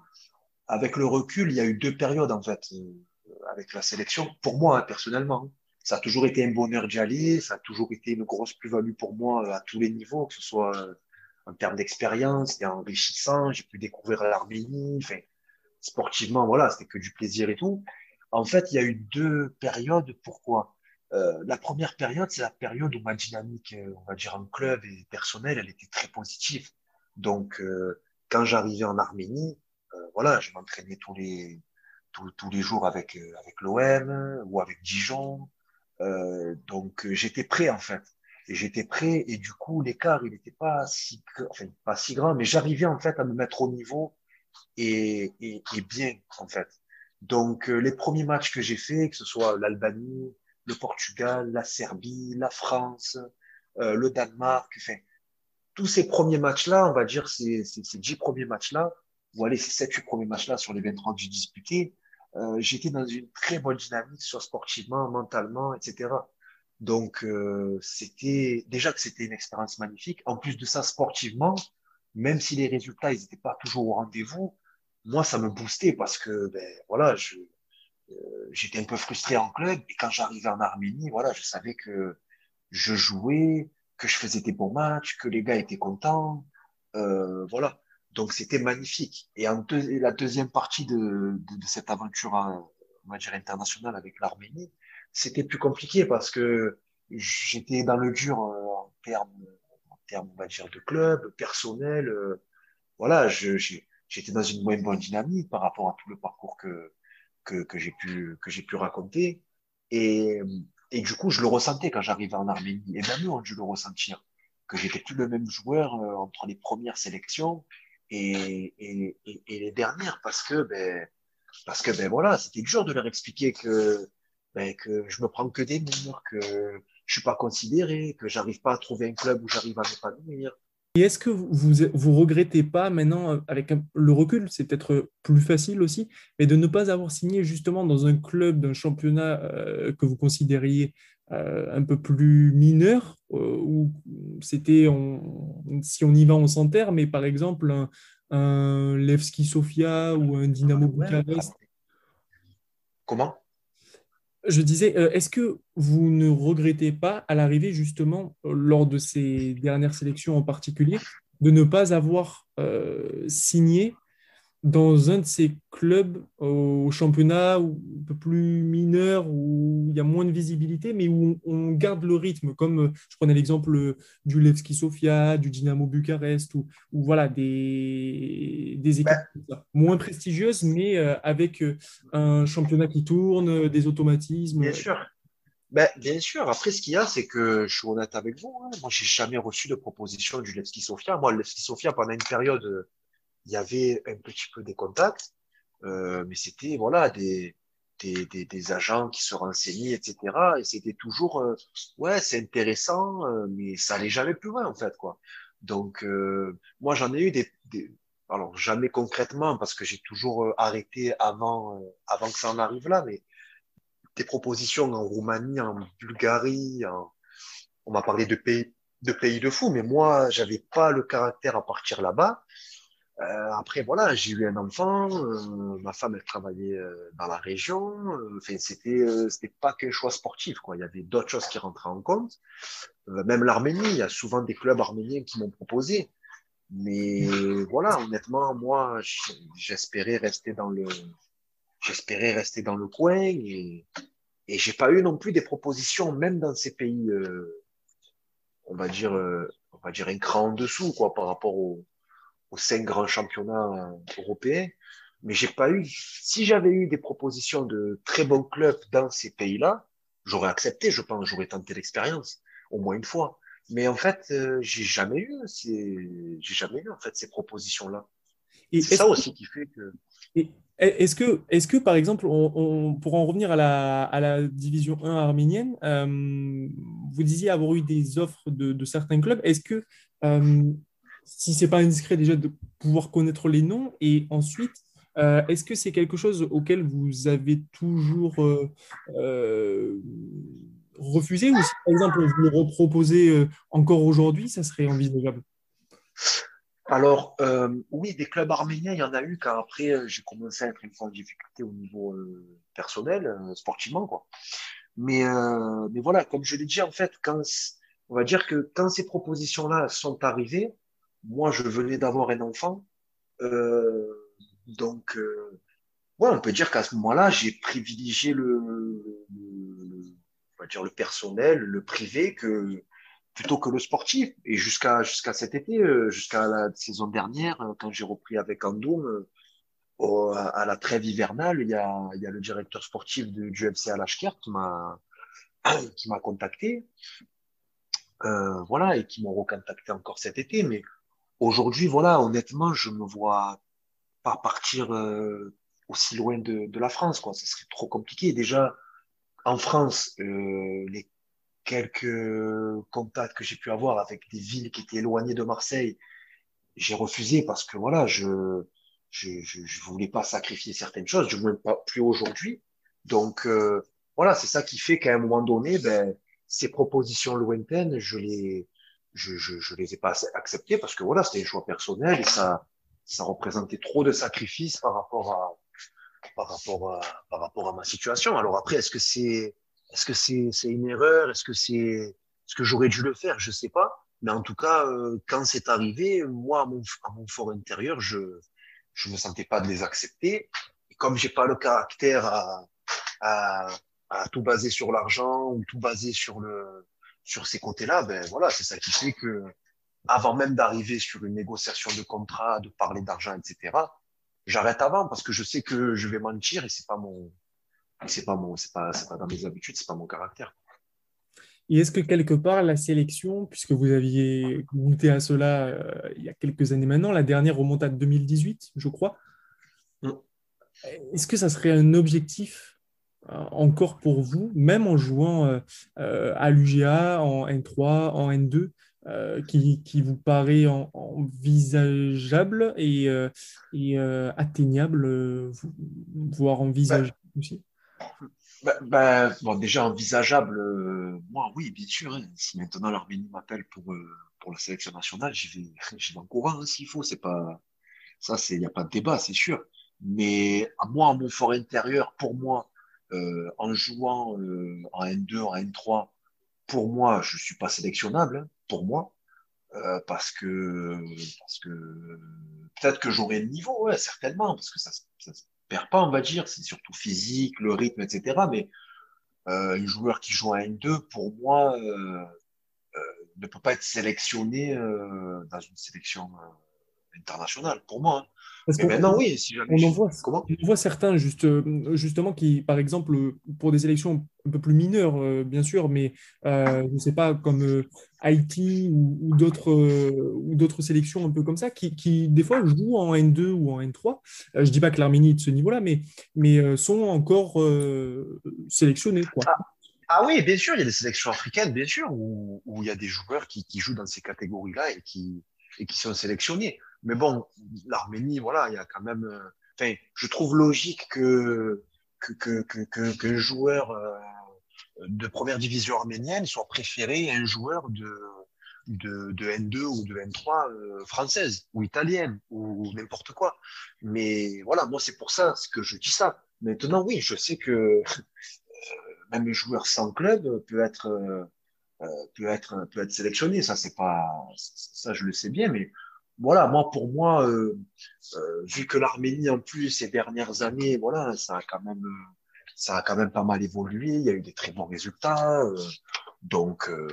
Avec le recul, il y a eu deux périodes en fait. Avec la sélection, pour moi, personnellement, ça a toujours été un bonheur d'y aller, ça a toujours été une grosse plus-value pour moi à tous les niveaux, que ce soit en termes d'expérience, c'était enrichissant, j'ai pu découvrir l'Arménie, enfin, sportivement, voilà, c'était que du plaisir et tout. En fait, il y a eu deux périodes, pourquoi? Euh, la première période, c'est la période où ma dynamique, on va dire, en club et personnelle, elle était très positive. Donc, euh, quand j'arrivais en Arménie, euh, voilà, je m'entraînais tous les... tous les jours avec avec l'O M ou avec Dijon, euh, donc j'étais prêt en fait, et j'étais prêt et du coup l'écart il n'était pas si enfin pas si grand, mais j'arrivais en fait à me mettre au niveau est, est, est bien, en fait. Donc, les premiers matchs que j'ai faits, que ce soit l'Albanie, le Portugal, la Serbie, la France, euh, le Danemark, enfin, tous ces premiers matchs-là, on va dire ces, ces, ces dix premiers matchs-là, ou allez, ces sept, huit premiers matchs-là sur les vingt-trois que j'ai disputés, euh, j'étais dans une très bonne dynamique, soit sportivement, mentalement, et cetera. Donc, euh, c'était, déjà que c'était une expérience magnifique. En plus de ça, sportivement, même si les résultats, ils n'étaient pas toujours au rendez-vous, moi, ça me boostait parce que, ben, voilà, je, euh, j'étais un peu frustré en club. Et quand j'arrivais en Arménie, voilà, je savais que je jouais, que je faisais des bons matchs, que les gars étaient contents, euh, voilà. Donc, c'était magnifique. Et en deux, la deuxième partie de, de, de cette aventure, on va dire, internationale avec l'Arménie, c'était plus compliqué parce que j'étais dans le dur en termes, en termes, on va dire, de club, personnel. Euh, voilà, je, j'ai, j'étais dans une moins bonne dynamique par rapport à tout le parcours que, que, que j'ai pu, que j'ai pu raconter. Et, et du coup, je le ressentais quand j'arrivais en Arménie. Et même eux ont dû le ressentir, que j'étais plus le même joueur euh, entre les premières sélections et, et, et, et les dernières parce que, ben, parce que, ben voilà, c'était dur de leur expliquer que, ben, que je me prends que des murs, que je suis pas considéré, que j'arrive pas à trouver un club où j'arrive à m'épanouir. Et est-ce que vous vous regrettez pas maintenant, avec le recul, c'est peut-être plus facile aussi, mais de ne pas avoir signé justement dans un club, d'un championnat euh, que vous considériez euh, un peu plus mineur, euh, où c'était, on, si on y va, on s'enterre, mais par exemple un, un Levski Sofia ou un Dynamo Bucarest. Comment ? Je disais, est-ce que vous ne regrettez pas, à l'arrivée justement, lors de ces dernières sélections en particulier, de ne pas avoir euh, signé dans un de ces clubs au championnat où, un peu plus mineur, où il y a moins de visibilité, mais où on, on garde le rythme, comme je prenais l'exemple du Levski Sofia, du Dynamo Bucarest, ou voilà, des, des équipes ben, moins prestigieuses, mais avec un championnat qui tourne, des automatismes. Bien sûr. Ben, bien sûr. Après, ce qu'il y a, c'est que je suis honnête avec vous. Hein. Moi, je n'ai jamais reçu de proposition du Levski Sofia. Moi, le Levski Sofia, pendant une période... il y avait un petit peu des contacts, euh, mais c'était voilà des, des des des agents qui se renseignaient, et cetera. Et c'était toujours euh, ouais, c'est intéressant, euh, mais ça allait jamais plus loin en fait quoi. Donc euh, moi j'en ai eu des, des alors jamais concrètement parce que j'ai toujours euh, arrêté avant euh, avant que ça en arrive là, mais des propositions en Roumanie, en Bulgarie, en, on m'a parlé de pays de pays de fous, mais moi j'avais pas le caractère à partir là-bas. Euh, après voilà, j'ai eu un enfant, euh, ma femme elle travaillait euh, dans la région, enfin euh, c'était euh, c'était pas qu'un choix sportif quoi, il y avait d'autres choses qui rentraient en compte. Euh, même l'Arménie, il y a souvent des clubs arméniens qui m'ont proposé, mais voilà honnêtement moi j'espérais rester dans le j'espérais rester dans le coin et et j'ai pas eu non plus des propositions même dans ces pays euh, on va dire euh, on va dire un cran en dessous quoi par rapport au aux cinq grands championnats européens, mais j'ai pas eu, si j'avais eu des propositions de très bons clubs dans ces pays-là, j'aurais accepté, je pense, j'aurais tenté l'expérience, au moins une fois. Mais en fait, euh, j'ai jamais eu, ces, j'ai jamais eu, en fait, ces propositions-là. Et c'est ça aussi que, qui fait que... Et est-ce que, est-ce que par exemple, on, on, pour en revenir à la, à la division un arménienne, euh, vous disiez avoir eu des offres de, de certains clubs, est-ce que, euh, si ce n'est pas indiscret déjà de pouvoir connaître les noms, et ensuite, euh, est-ce que c'est quelque chose auquel vous avez toujours euh, euh, refusé, ou si par exemple vous le reproposez euh, encore aujourd'hui, ça serait envisageable? Alors, euh, oui, des clubs arméniens, il y en a eu quand après euh, j'ai commencé à être une fois en difficulté au niveau euh, personnel, euh, sportivement, quoi. Mais, euh, mais voilà, comme je l'ai dit, en fait, quand, on va dire que quand ces propositions-là sont arrivées, moi, je venais d'avoir un enfant, euh, donc euh, ouais, on peut dire qu'à ce moment-là, j'ai privilégié le, le, le, on va dire le personnel, le privé, que plutôt que le sportif. Et jusqu'à jusqu'à cet été, euh, jusqu'à la saison dernière, euh, quand j'ai repris avec Andoum, euh, au, à, à la trêve hivernale, il y a il y a le directeur sportif de, du F C Alashkert qui m'a qui m'a contacté, euh, voilà, et qui m'ont recontacté encore cet été, mais aujourd'hui, voilà, honnêtement, je me vois pas partir euh, aussi loin de, de la France, quoi. Ça serait trop compliqué. Déjà, en France, euh, les quelques contacts que j'ai pu avoir avec des villes qui étaient éloignées de Marseille, j'ai refusé parce que voilà, je je je, je voulais pas sacrifier certaines choses, du moins pas plus aujourd'hui. Donc euh, voilà, c'est ça qui fait qu'à un moment donné, ben ces propositions lointaines, je les je je je les ai pas acceptées parce que voilà, c'était un choix personnel et ça ça représentait trop de sacrifices par rapport à par rapport à par rapport à ma situation. Alors après, est-ce que c'est Est-ce que c'est, c'est une erreur? Est-ce que c'est, est-ce que j'aurais dû le faire? Je sais pas. Mais en tout cas, euh, quand c'est arrivé, moi, à mon, à mon fort intérieur, je, je me sentais pas de les accepter. Et comme j'ai pas le caractère à, à, à tout baser sur l'argent ou tout baser sur le, sur ces côtés-là, ben voilà, c'est ça qui fait que, avant même d'arriver sur une négociation de contrat, de parler d'argent, et cetera, j'arrête avant parce que je sais que je vais mentir et c'est pas mon, C'est pas mon, c'est pas, c'est pas dans mes habitudes, c'est pas mon caractère. Et est-ce que quelque part la sélection, puisque vous aviez goûté à cela euh, il y a quelques années maintenant, la dernière remonte à deux mille dix-huit, je crois. Mm. Est-ce que ça serait un objectif euh, encore pour vous, même en jouant euh, euh, à l'U G A, en N trois, en N deux, euh, qui, qui vous paraît en, envisageable et, euh, et euh, atteignable, euh, voire envisageable ben. aussi? Ben, ben, bon, déjà envisageable, euh, moi oui, bien sûr. Hein, si maintenant l'Arménie m'appelle pour, euh, pour la sélection nationale, j'y vais, j'y vais en courant hein, s'il faut. C'est pas, ça, il n'y a pas de débat, c'est sûr. Mais à moi, à mon fort intérieur, pour moi, euh, en jouant euh, en N deux, en N trois, pour moi, je ne suis pas sélectionnable, hein, pour moi, euh, parce que, parce que peut-être que j'aurai le niveau, ouais, certainement, parce que ça se perd pas, on va dire, c'est surtout physique, le rythme, et cetera. Mais euh, un joueur qui joue à N deux, pour moi, euh, euh, ne peut pas être sélectionné euh, dans une sélection euh, internationale, pour moi. Hein. Parce Mais maintenant, oui, si jamais... On, je... en voit, on voit certains, juste, justement, qui, par exemple, pour des sélections un peu plus mineures, euh, bien sûr, mais euh, je ne sais pas, comme euh, Haïti ou, ou, d'autres, euh, ou d'autres sélections un peu comme ça, qui, qui des fois, jouent en N deux ou en N trois. Euh, je ne dis pas que l'Arménie est de ce niveau-là, mais, mais euh, sont encore euh, sélectionnés, quoi. Ah, ah oui, bien sûr, il y a des sélections africaines, bien sûr, où, où il y a des joueurs qui, qui jouent dans ces catégories-là et qui, et qui sont sélectionnés. Mais bon, l'Arménie, voilà, il y a quand même. Enfin, euh, je trouve logique que que que que qu'un joueur euh, de première division arménienne soit préféré à un joueur de de, de N deux ou de N trois euh, française ou italienne ou, ou n'importe quoi. Mais voilà, moi c'est pour ça que je dis ça. Maintenant, oui, je sais que euh, même un joueur sans club peut être euh, peut être peut être sélectionné. Ça, c'est pas ça, je le sais bien, mais voilà, moi pour moi, euh, euh, vu que l'Arménie en plus ces dernières années, voilà, ça a quand même, ça a quand même pas mal évolué. Il y a eu des très bons résultats, euh, donc, euh,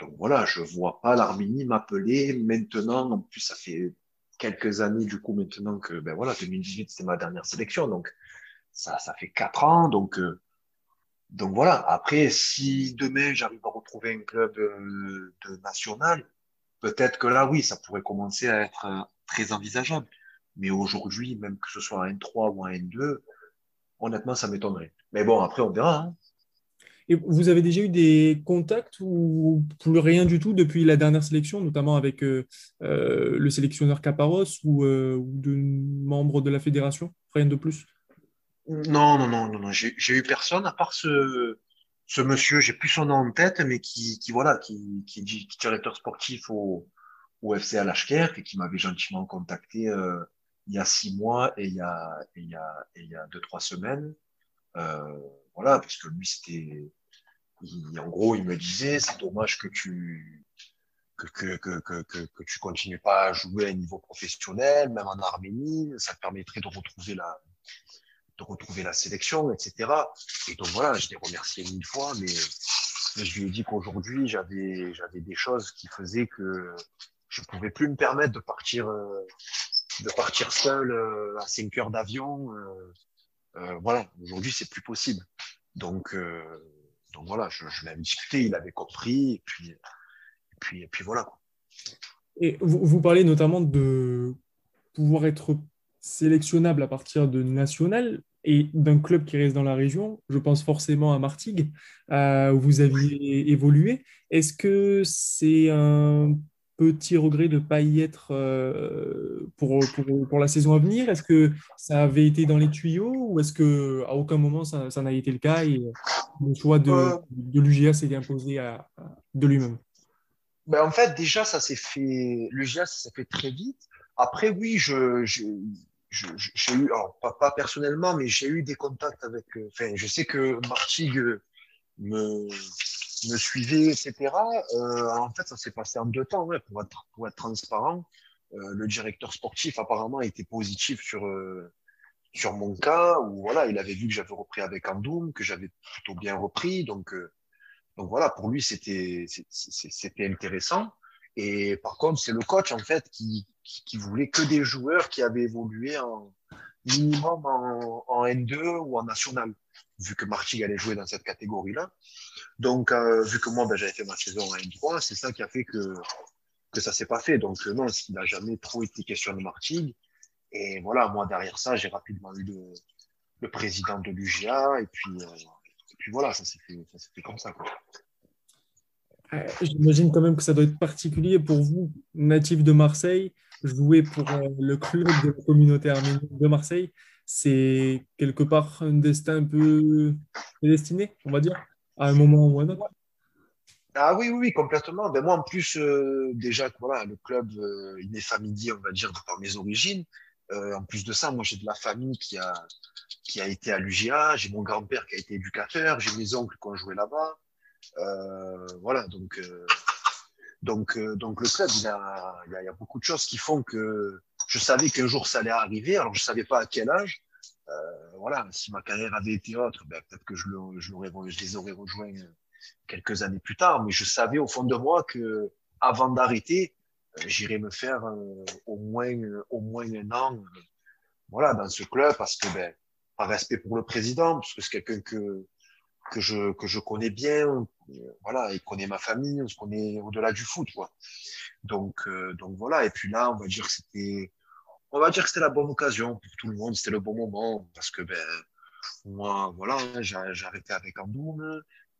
donc voilà, je vois pas l'Arménie m'appeler maintenant. En plus, ça fait quelques années du coup maintenant que, ben voilà, deux mille dix-huit c'était ma dernière sélection, donc ça, ça fait quatre ans, donc, euh, donc voilà. Après, si demain j'arrive à retrouver un club euh, de national. Peut-être que là, oui, ça pourrait commencer à être euh, très envisageable. Mais aujourd'hui, même que ce soit un N trois ou un N deux, honnêtement, ça m'étonnerait. Mais bon, après, on verra. Hein. Et vous avez déjà eu des contacts ou plus rien du tout depuis la dernière sélection, notamment avec euh, euh, le sélectionneur Caparros ou, euh, ou de membres de la fédération? Rien de plus? Non, non, non, non, non. J'ai, j'ai eu personne à part ce... Ce monsieur, j'ai plus son nom en tête, mais qui, qui voilà, qui, qui dit directeur sportif au, au F C Alashkert et qui m'avait gentiment contacté euh, il y a six mois et il y a, et il y a, et il y a deux trois semaines, euh, voilà, parce que lui c'était, il, en gros, il me disait c'est dommage que tu, que que que que que, que tu continues pas à jouer à un niveau professionnel, même en Arménie, ça te permettrait de retrouver la de retrouver la sélection, et cetera. Et donc voilà, je l'ai remercié mille fois, mais, mais je lui ai dit qu'aujourd'hui, j'avais, j'avais des choses qui faisaient que je ne pouvais plus me permettre de partir, euh, de partir seul euh, à cinq heures d'avion. Euh, euh, voilà, aujourd'hui, c'est plus possible. Donc, euh, donc voilà, je, je l'avais discuté, il avait compris, et puis, et puis, et puis voilà. Et vous, vous parlez notamment de pouvoir être sélectionnable à partir de national et d'un club qui reste dans la région, je pense forcément à Martigues, euh, où vous aviez évolué. Est-ce que c'est un petit regret de ne pas y être euh, pour, pour, pour la saison à venir? Est-ce que ça avait été dans les tuyaux ou est-ce qu'à aucun moment ça, ça n'a été le cas et le choix de, de l'U G A s'est imposé à, à, de lui-même? Ben en fait, déjà, ça s'est fait, l'U G A, ça s'est fait très vite. Après, oui, je, je, je, je, j'ai eu, alors, pas, pas personnellement, mais j'ai eu des contacts avec, enfin, euh, je sais que Martigues me, me suivait, et cetera. Euh, en fait, ça s'est passé en deux temps, ouais, pour être, pour être transparent. Euh, le directeur sportif, apparemment, était positif sur, euh, sur mon cas, où, voilà, il avait vu que j'avais repris avec Andoum, que j'avais plutôt bien repris, donc, euh, donc voilà, pour lui, c'était, c'était, c'était intéressant. Et par contre, c'est le coach, en fait, qui, qui, qui voulait que des joueurs qui avaient évolué en minimum en, en N deux ou en national, vu que Martigues allait jouer dans cette catégorie-là. Donc, euh, vu que moi, ben, j'avais fait ma saison en N trois, c'est ça qui a fait que, que ça s'est pas fait. Donc, non, il n'a jamais trop été question de Martigues. Et voilà, moi, derrière ça, j'ai rapidement eu le, le président de l'U G A. Et puis, euh, et puis voilà, ça s'est fait, ça s'est fait comme ça, quoi. J'imagine quand même que ça doit être particulier pour vous, natif de Marseille, jouer pour le club de la communauté arménienne de Marseille. C'est quelque part un destin un peu destiné, on va dire, à un moment ou à un autre. Ah oui, oui, oui, complètement. Ben moi, en plus, euh, déjà, voilà, le club, euh, il est familier, on va dire, par mes origines. Euh, en plus de ça, moi, j'ai de la famille qui a, qui a été à l'U G A, j'ai mon grand-père qui a été éducateur, j'ai mes oncles qui ont joué là-bas. Euh, voilà, donc, euh, donc, euh, donc le club, il y a, il y a, il y a beaucoup de choses qui font que je savais qu'un jour ça allait arriver, alors je ne savais pas à quel âge. Euh, voilà, si ma carrière avait été autre, ben, peut-être que je, le, je, l'aurais, je les aurais rejoints quelques années plus tard, mais je savais au fond de moi qu'avant d'arrêter, j'irais me faire euh, au, moins, euh, au moins un an euh, voilà, dans ce club, parce que, ben, par respect pour le président, parce que c'est quelqu'un que. que je que je connais bien, voilà, il connaît ma famille, on se connaît au-delà du foot, quoi. Donc euh, donc voilà, et puis là, on va dire que c'était on va dire que c'était la bonne occasion pour tout le monde, c'était le bon moment parce que ben moi voilà, j'arrêtais avec Andoum,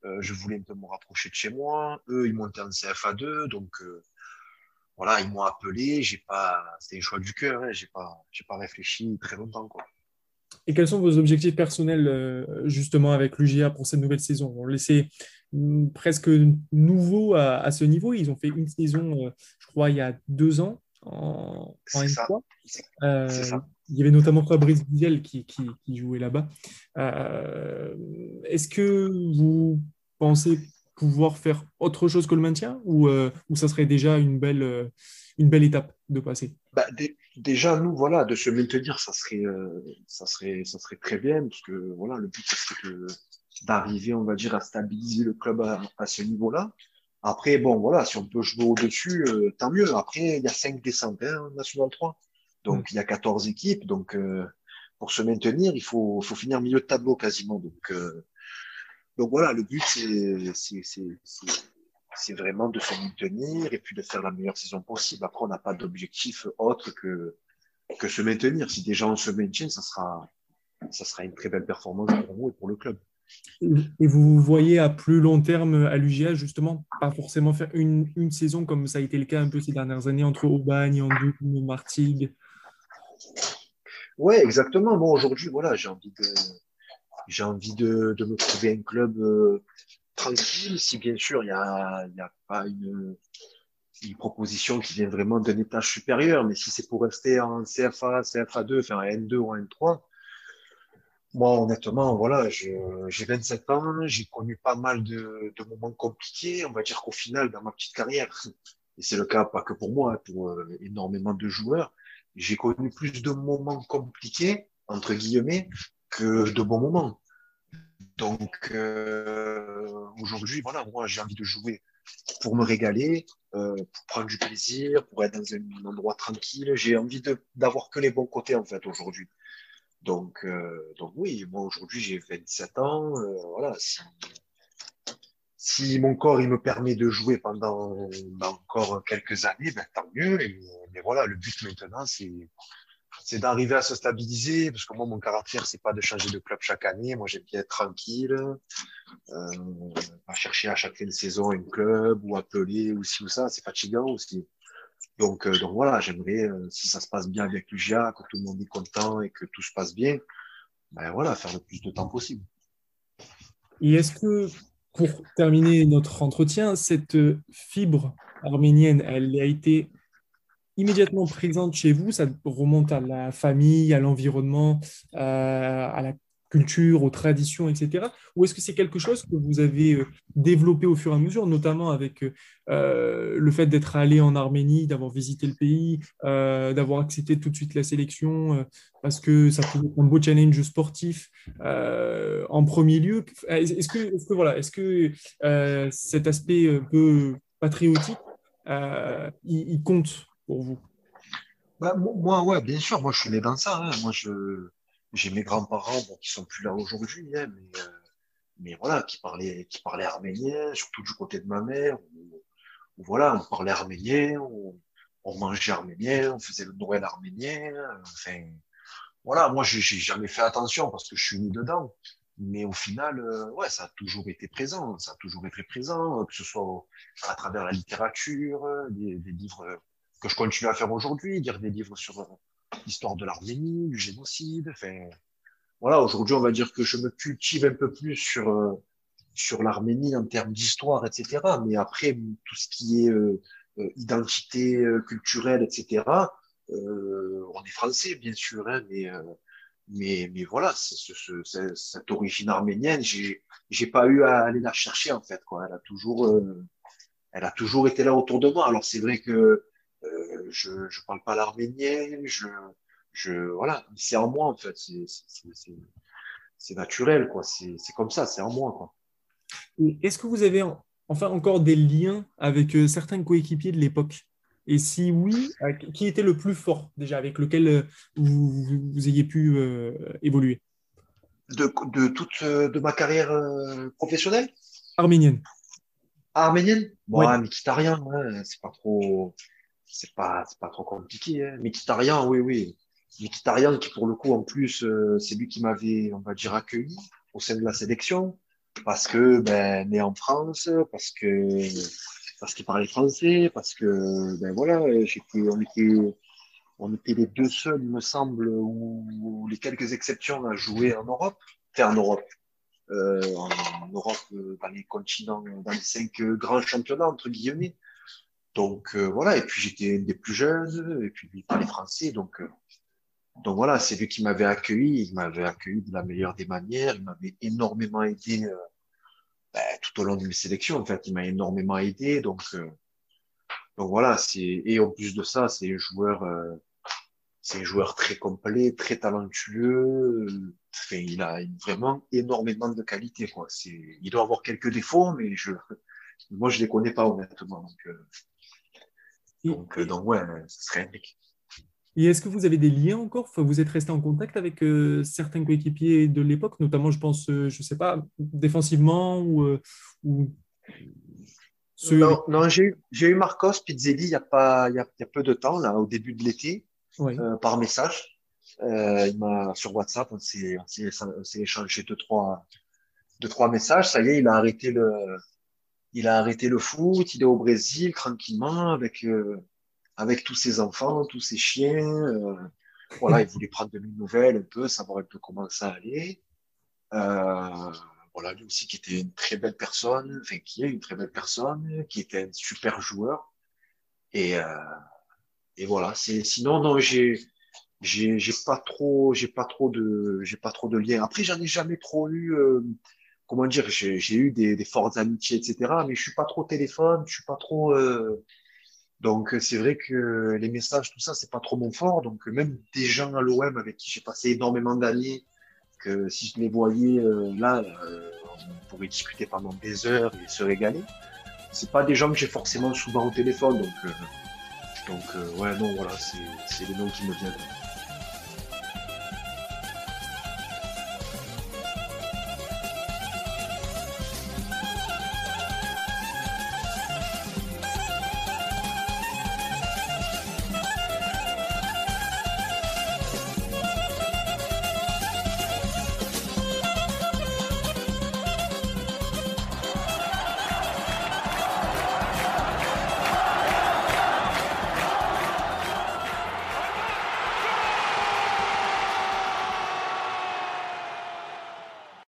euh, je voulais un peu me rapprocher de chez moi, eux ils montaient en C F A deux, donc euh, voilà, ils m'ont appelé, j'ai pas c'était un choix du cœur, hein, j'ai pas j'ai pas réfléchi très longtemps, quoi. Et quels sont vos objectifs personnels justement avec l'U G A pour cette nouvelle saison? On les sait presque nouveaux à, à ce niveau. Ils ont fait une saison, je crois, il y a deux ans en, en N trois. Euh, il y avait notamment Fabrice Biel qui, qui, qui jouait là-bas. Euh, est-ce que vous pensez pouvoir faire autre chose que le maintien ou, euh, ou ça serait déjà une belle, une belle étape de passer? Bah, d- déjà, nous, voilà, de se maintenir, ça serait, euh, ça serait, ça serait très bien, parce que, voilà, le but, c'est que, d'arriver, on va dire, à stabiliser le club à, à ce niveau-là. Après, bon, voilà, si on peut jouer au-dessus, euh, tant mieux. Après, il y a cinq descentes, hein, National trois. Donc, il y a quatorze équipes. Donc, euh, pour se maintenir, il faut, faut finir milieu de tableau quasiment. Donc, euh, donc voilà, le but, c'est, c'est, c'est, c'est c'est vraiment de se maintenir et puis de faire la meilleure saison possible. Après, on n'a pas d'objectif autre que, que se maintenir. Si déjà on se maintient, ça sera, ça sera une très belle performance pour nous et pour le club. Et vous voyez à plus long terme à l'U G A, justement, pas forcément faire une, une saison comme ça a été le cas un peu ces dernières années entre Aubagne, Andoum, Martigues? Oui, exactement. Moi, aujourd'hui, voilà, j'ai envie de, j'ai envie de, de me trouver un club Euh, tranquille, si bien sûr il n'y a, y a pas une, une proposition qui vient vraiment d'un étage supérieur, mais si c'est pour rester en C F A, C F A deux, enfin en N deux ou en N trois, moi honnêtement, voilà, je, j'ai vingt-sept ans, j'ai connu pas mal de, de moments compliqués, on va dire qu'au final, dans ma petite carrière, et c'est le cas pas que pour moi, pour énormément de joueurs, j'ai connu plus de moments compliqués, entre guillemets, que de bons moments. Donc, euh, aujourd'hui, voilà, moi, j'ai envie de jouer pour me régaler, euh, pour prendre du plaisir, pour être dans un endroit tranquille. J'ai envie de, d'avoir que les bons côtés, en fait, aujourd'hui. Donc, euh, donc oui, moi, aujourd'hui, j'ai vingt-sept ans. Euh, voilà, si, si mon corps, il me permet de jouer pendant ben, encore quelques années, ben, tant mieux. Et, mais voilà, le but maintenant, c'est, c'est d'arriver à se stabiliser, parce que moi, mon caractère, c'est pas de changer de club chaque année. Moi, j'aime bien être tranquille, euh, pas chercher à chaque saison un club ou appeler ou ci ou ça. C'est fatigant aussi. Donc, euh, donc voilà, j'aimerais, euh, si ça se passe bien avec l'U G A, que tout le monde est content et que tout se passe bien, ben voilà, faire le plus de temps possible. Et est-ce que, pour terminer notre entretien, cette fibre arménienne, elle a été immédiatement présente chez vous? Ça remonte à la famille, à l'environnement, euh, à la culture, aux traditions, et cetera. Ou est-ce que c'est quelque chose que vous avez développé au fur et à mesure, notamment avec euh, le fait d'être allé en Arménie, d'avoir visité le pays, euh, d'avoir accepté tout de suite la sélection, euh, parce que ça pouvait être un beau challenge sportif euh, en premier lieu. Est-ce que, est-ce que, voilà, est-ce que euh, cet aspect un peu patriotique, euh, il, il compte pour vous? Bah, moi, ouais, bien sûr. Moi, je suis né dans ça. Hein. Moi, je... J'ai mes grands-parents, bon, qui sont plus là aujourd'hui, hein, mais, euh, mais voilà, qui parlaient, qui parlaient arménien, surtout du côté de ma mère, où, où voilà, on parlait arménien, où, on mangeait arménien, on faisait le Noël arménien, enfin, voilà, moi, j'ai, j'ai jamais fait attention parce que je suis né dedans, mais au final, euh, ouais, ça a toujours été présent, ça a toujours été présent, que ce soit à travers la littérature, des, des livres que je continue à faire aujourd'hui, lire des livres sur l'histoire de l'Arménie, du génocide. Enfin, voilà, aujourd'hui, on va dire que je me cultive un peu plus sur, euh, sur l'Arménie en termes d'histoire, et cetera. Mais après, tout ce qui est euh, identité euh, culturelle, et cetera, euh, on est français, bien sûr, hein, mais, euh, mais, mais voilà, c'est, c'est, c'est, cette origine arménienne, j'ai, j'ai pas eu à aller la chercher, en fait, quoi. Elle a toujours, euh, elle a toujours été là autour de moi. Alors, c'est vrai que Euh, je ne parle pas l'arménien, je, je, voilà, c'est en moi en fait, c'est, c'est, c'est, c'est naturel, quoi. C'est, c'est comme ça, c'est en moi. Quoi. Et est-ce que vous avez en, enfin encore des liens avec euh, certains coéquipiers de l'époque? Et si oui, avec, qui était le plus fort déjà, avec lequel euh, vous, vous, vous ayez pu euh, évoluer? De, de toute euh, de ma carrière euh, professionnelle? Arménienne. Ah, arménienne? Bon, ouais. Mkhitaryan, hein, c'est pas trop... C'est pas, c'est pas trop compliqué. Hein. Mkhitaryan, oui, oui. Mkhitaryan qui, pour le coup, en plus, euh, c'est lui qui m'avait, on va dire, accueilli au sein de la sélection parce que, ben, né en France, parce que, parce qu'il parlait français, parce que, ben, voilà, j'étais, on était, on était les deux seuls, il me semble, ou les quelques exceptions à jouer en Europe, enfin, en Europe, euh, en, en Europe, dans les continents, dans les cinq grands championnats, entre guillemets. Donc euh, voilà, et puis j'étais des plus jeunes, et puis il parlait français, donc euh, donc voilà, c'est lui qui m'avait accueilli, il m'avait accueilli de la meilleure des manières, il m'avait énormément aidé euh, ben, tout au long de mes sélections, en fait, il m'a énormément aidé, donc euh, donc voilà, c'est et en plus de ça, c'est un joueur, euh, c'est un joueur très complet, très talentueux, euh, très, il a vraiment énormément de qualité, quoi. C'est, il doit avoir quelques défauts, mais je, moi je les connais pas honnêtement, donc euh, Donc, euh, donc, ouais, ce serait unique. Et est-ce que vous avez des liens encore? Vous êtes resté en contact avec euh, certains coéquipiers de l'époque, notamment, je pense, euh, je ne sais pas, défensivement ou… Euh, ou... Ce... Non, non j'ai, j'ai eu Marcos Pizzelli il y a pas, il y a, il y a peu de temps, là, au début de l'été, oui. euh, par message. Euh, il m'a, sur WhatsApp, on s'est, on s'est, on s'est échangé deux trois, deux, trois messages. Ça y est, il a arrêté le… Il a arrêté le foot, il est au Brésil tranquillement avec euh, avec tous ses enfants, tous ses chiens. Euh, voilà, il voulait prendre de mes nouvelles un peu, savoir un peu comment ça allait. Euh, voilà, lui aussi qui était une très belle personne, enfin qui est une très belle personne, qui était un super joueur. Et euh, et voilà. C'est sinon non, j'ai j'ai j'ai pas trop j'ai pas trop de j'ai pas trop de liens. Après, j'en ai jamais trop eu. Euh, Comment dire, j'ai, j'ai eu des, des fortes amitiés, et cetera. Mais je suis pas trop téléphone, je suis pas trop. Euh... Donc c'est vrai que les messages, tout ça, c'est pas trop mon fort. Donc même des gens à l'O M avec qui j'ai passé énormément d'années, que si je les voyais euh, là, euh, on pourrait discuter pendant des heures et se régaler. C'est pas des gens que j'ai forcément souvent au téléphone. Donc euh... donc euh, ouais non voilà, c'est c'est les noms qui me viennent.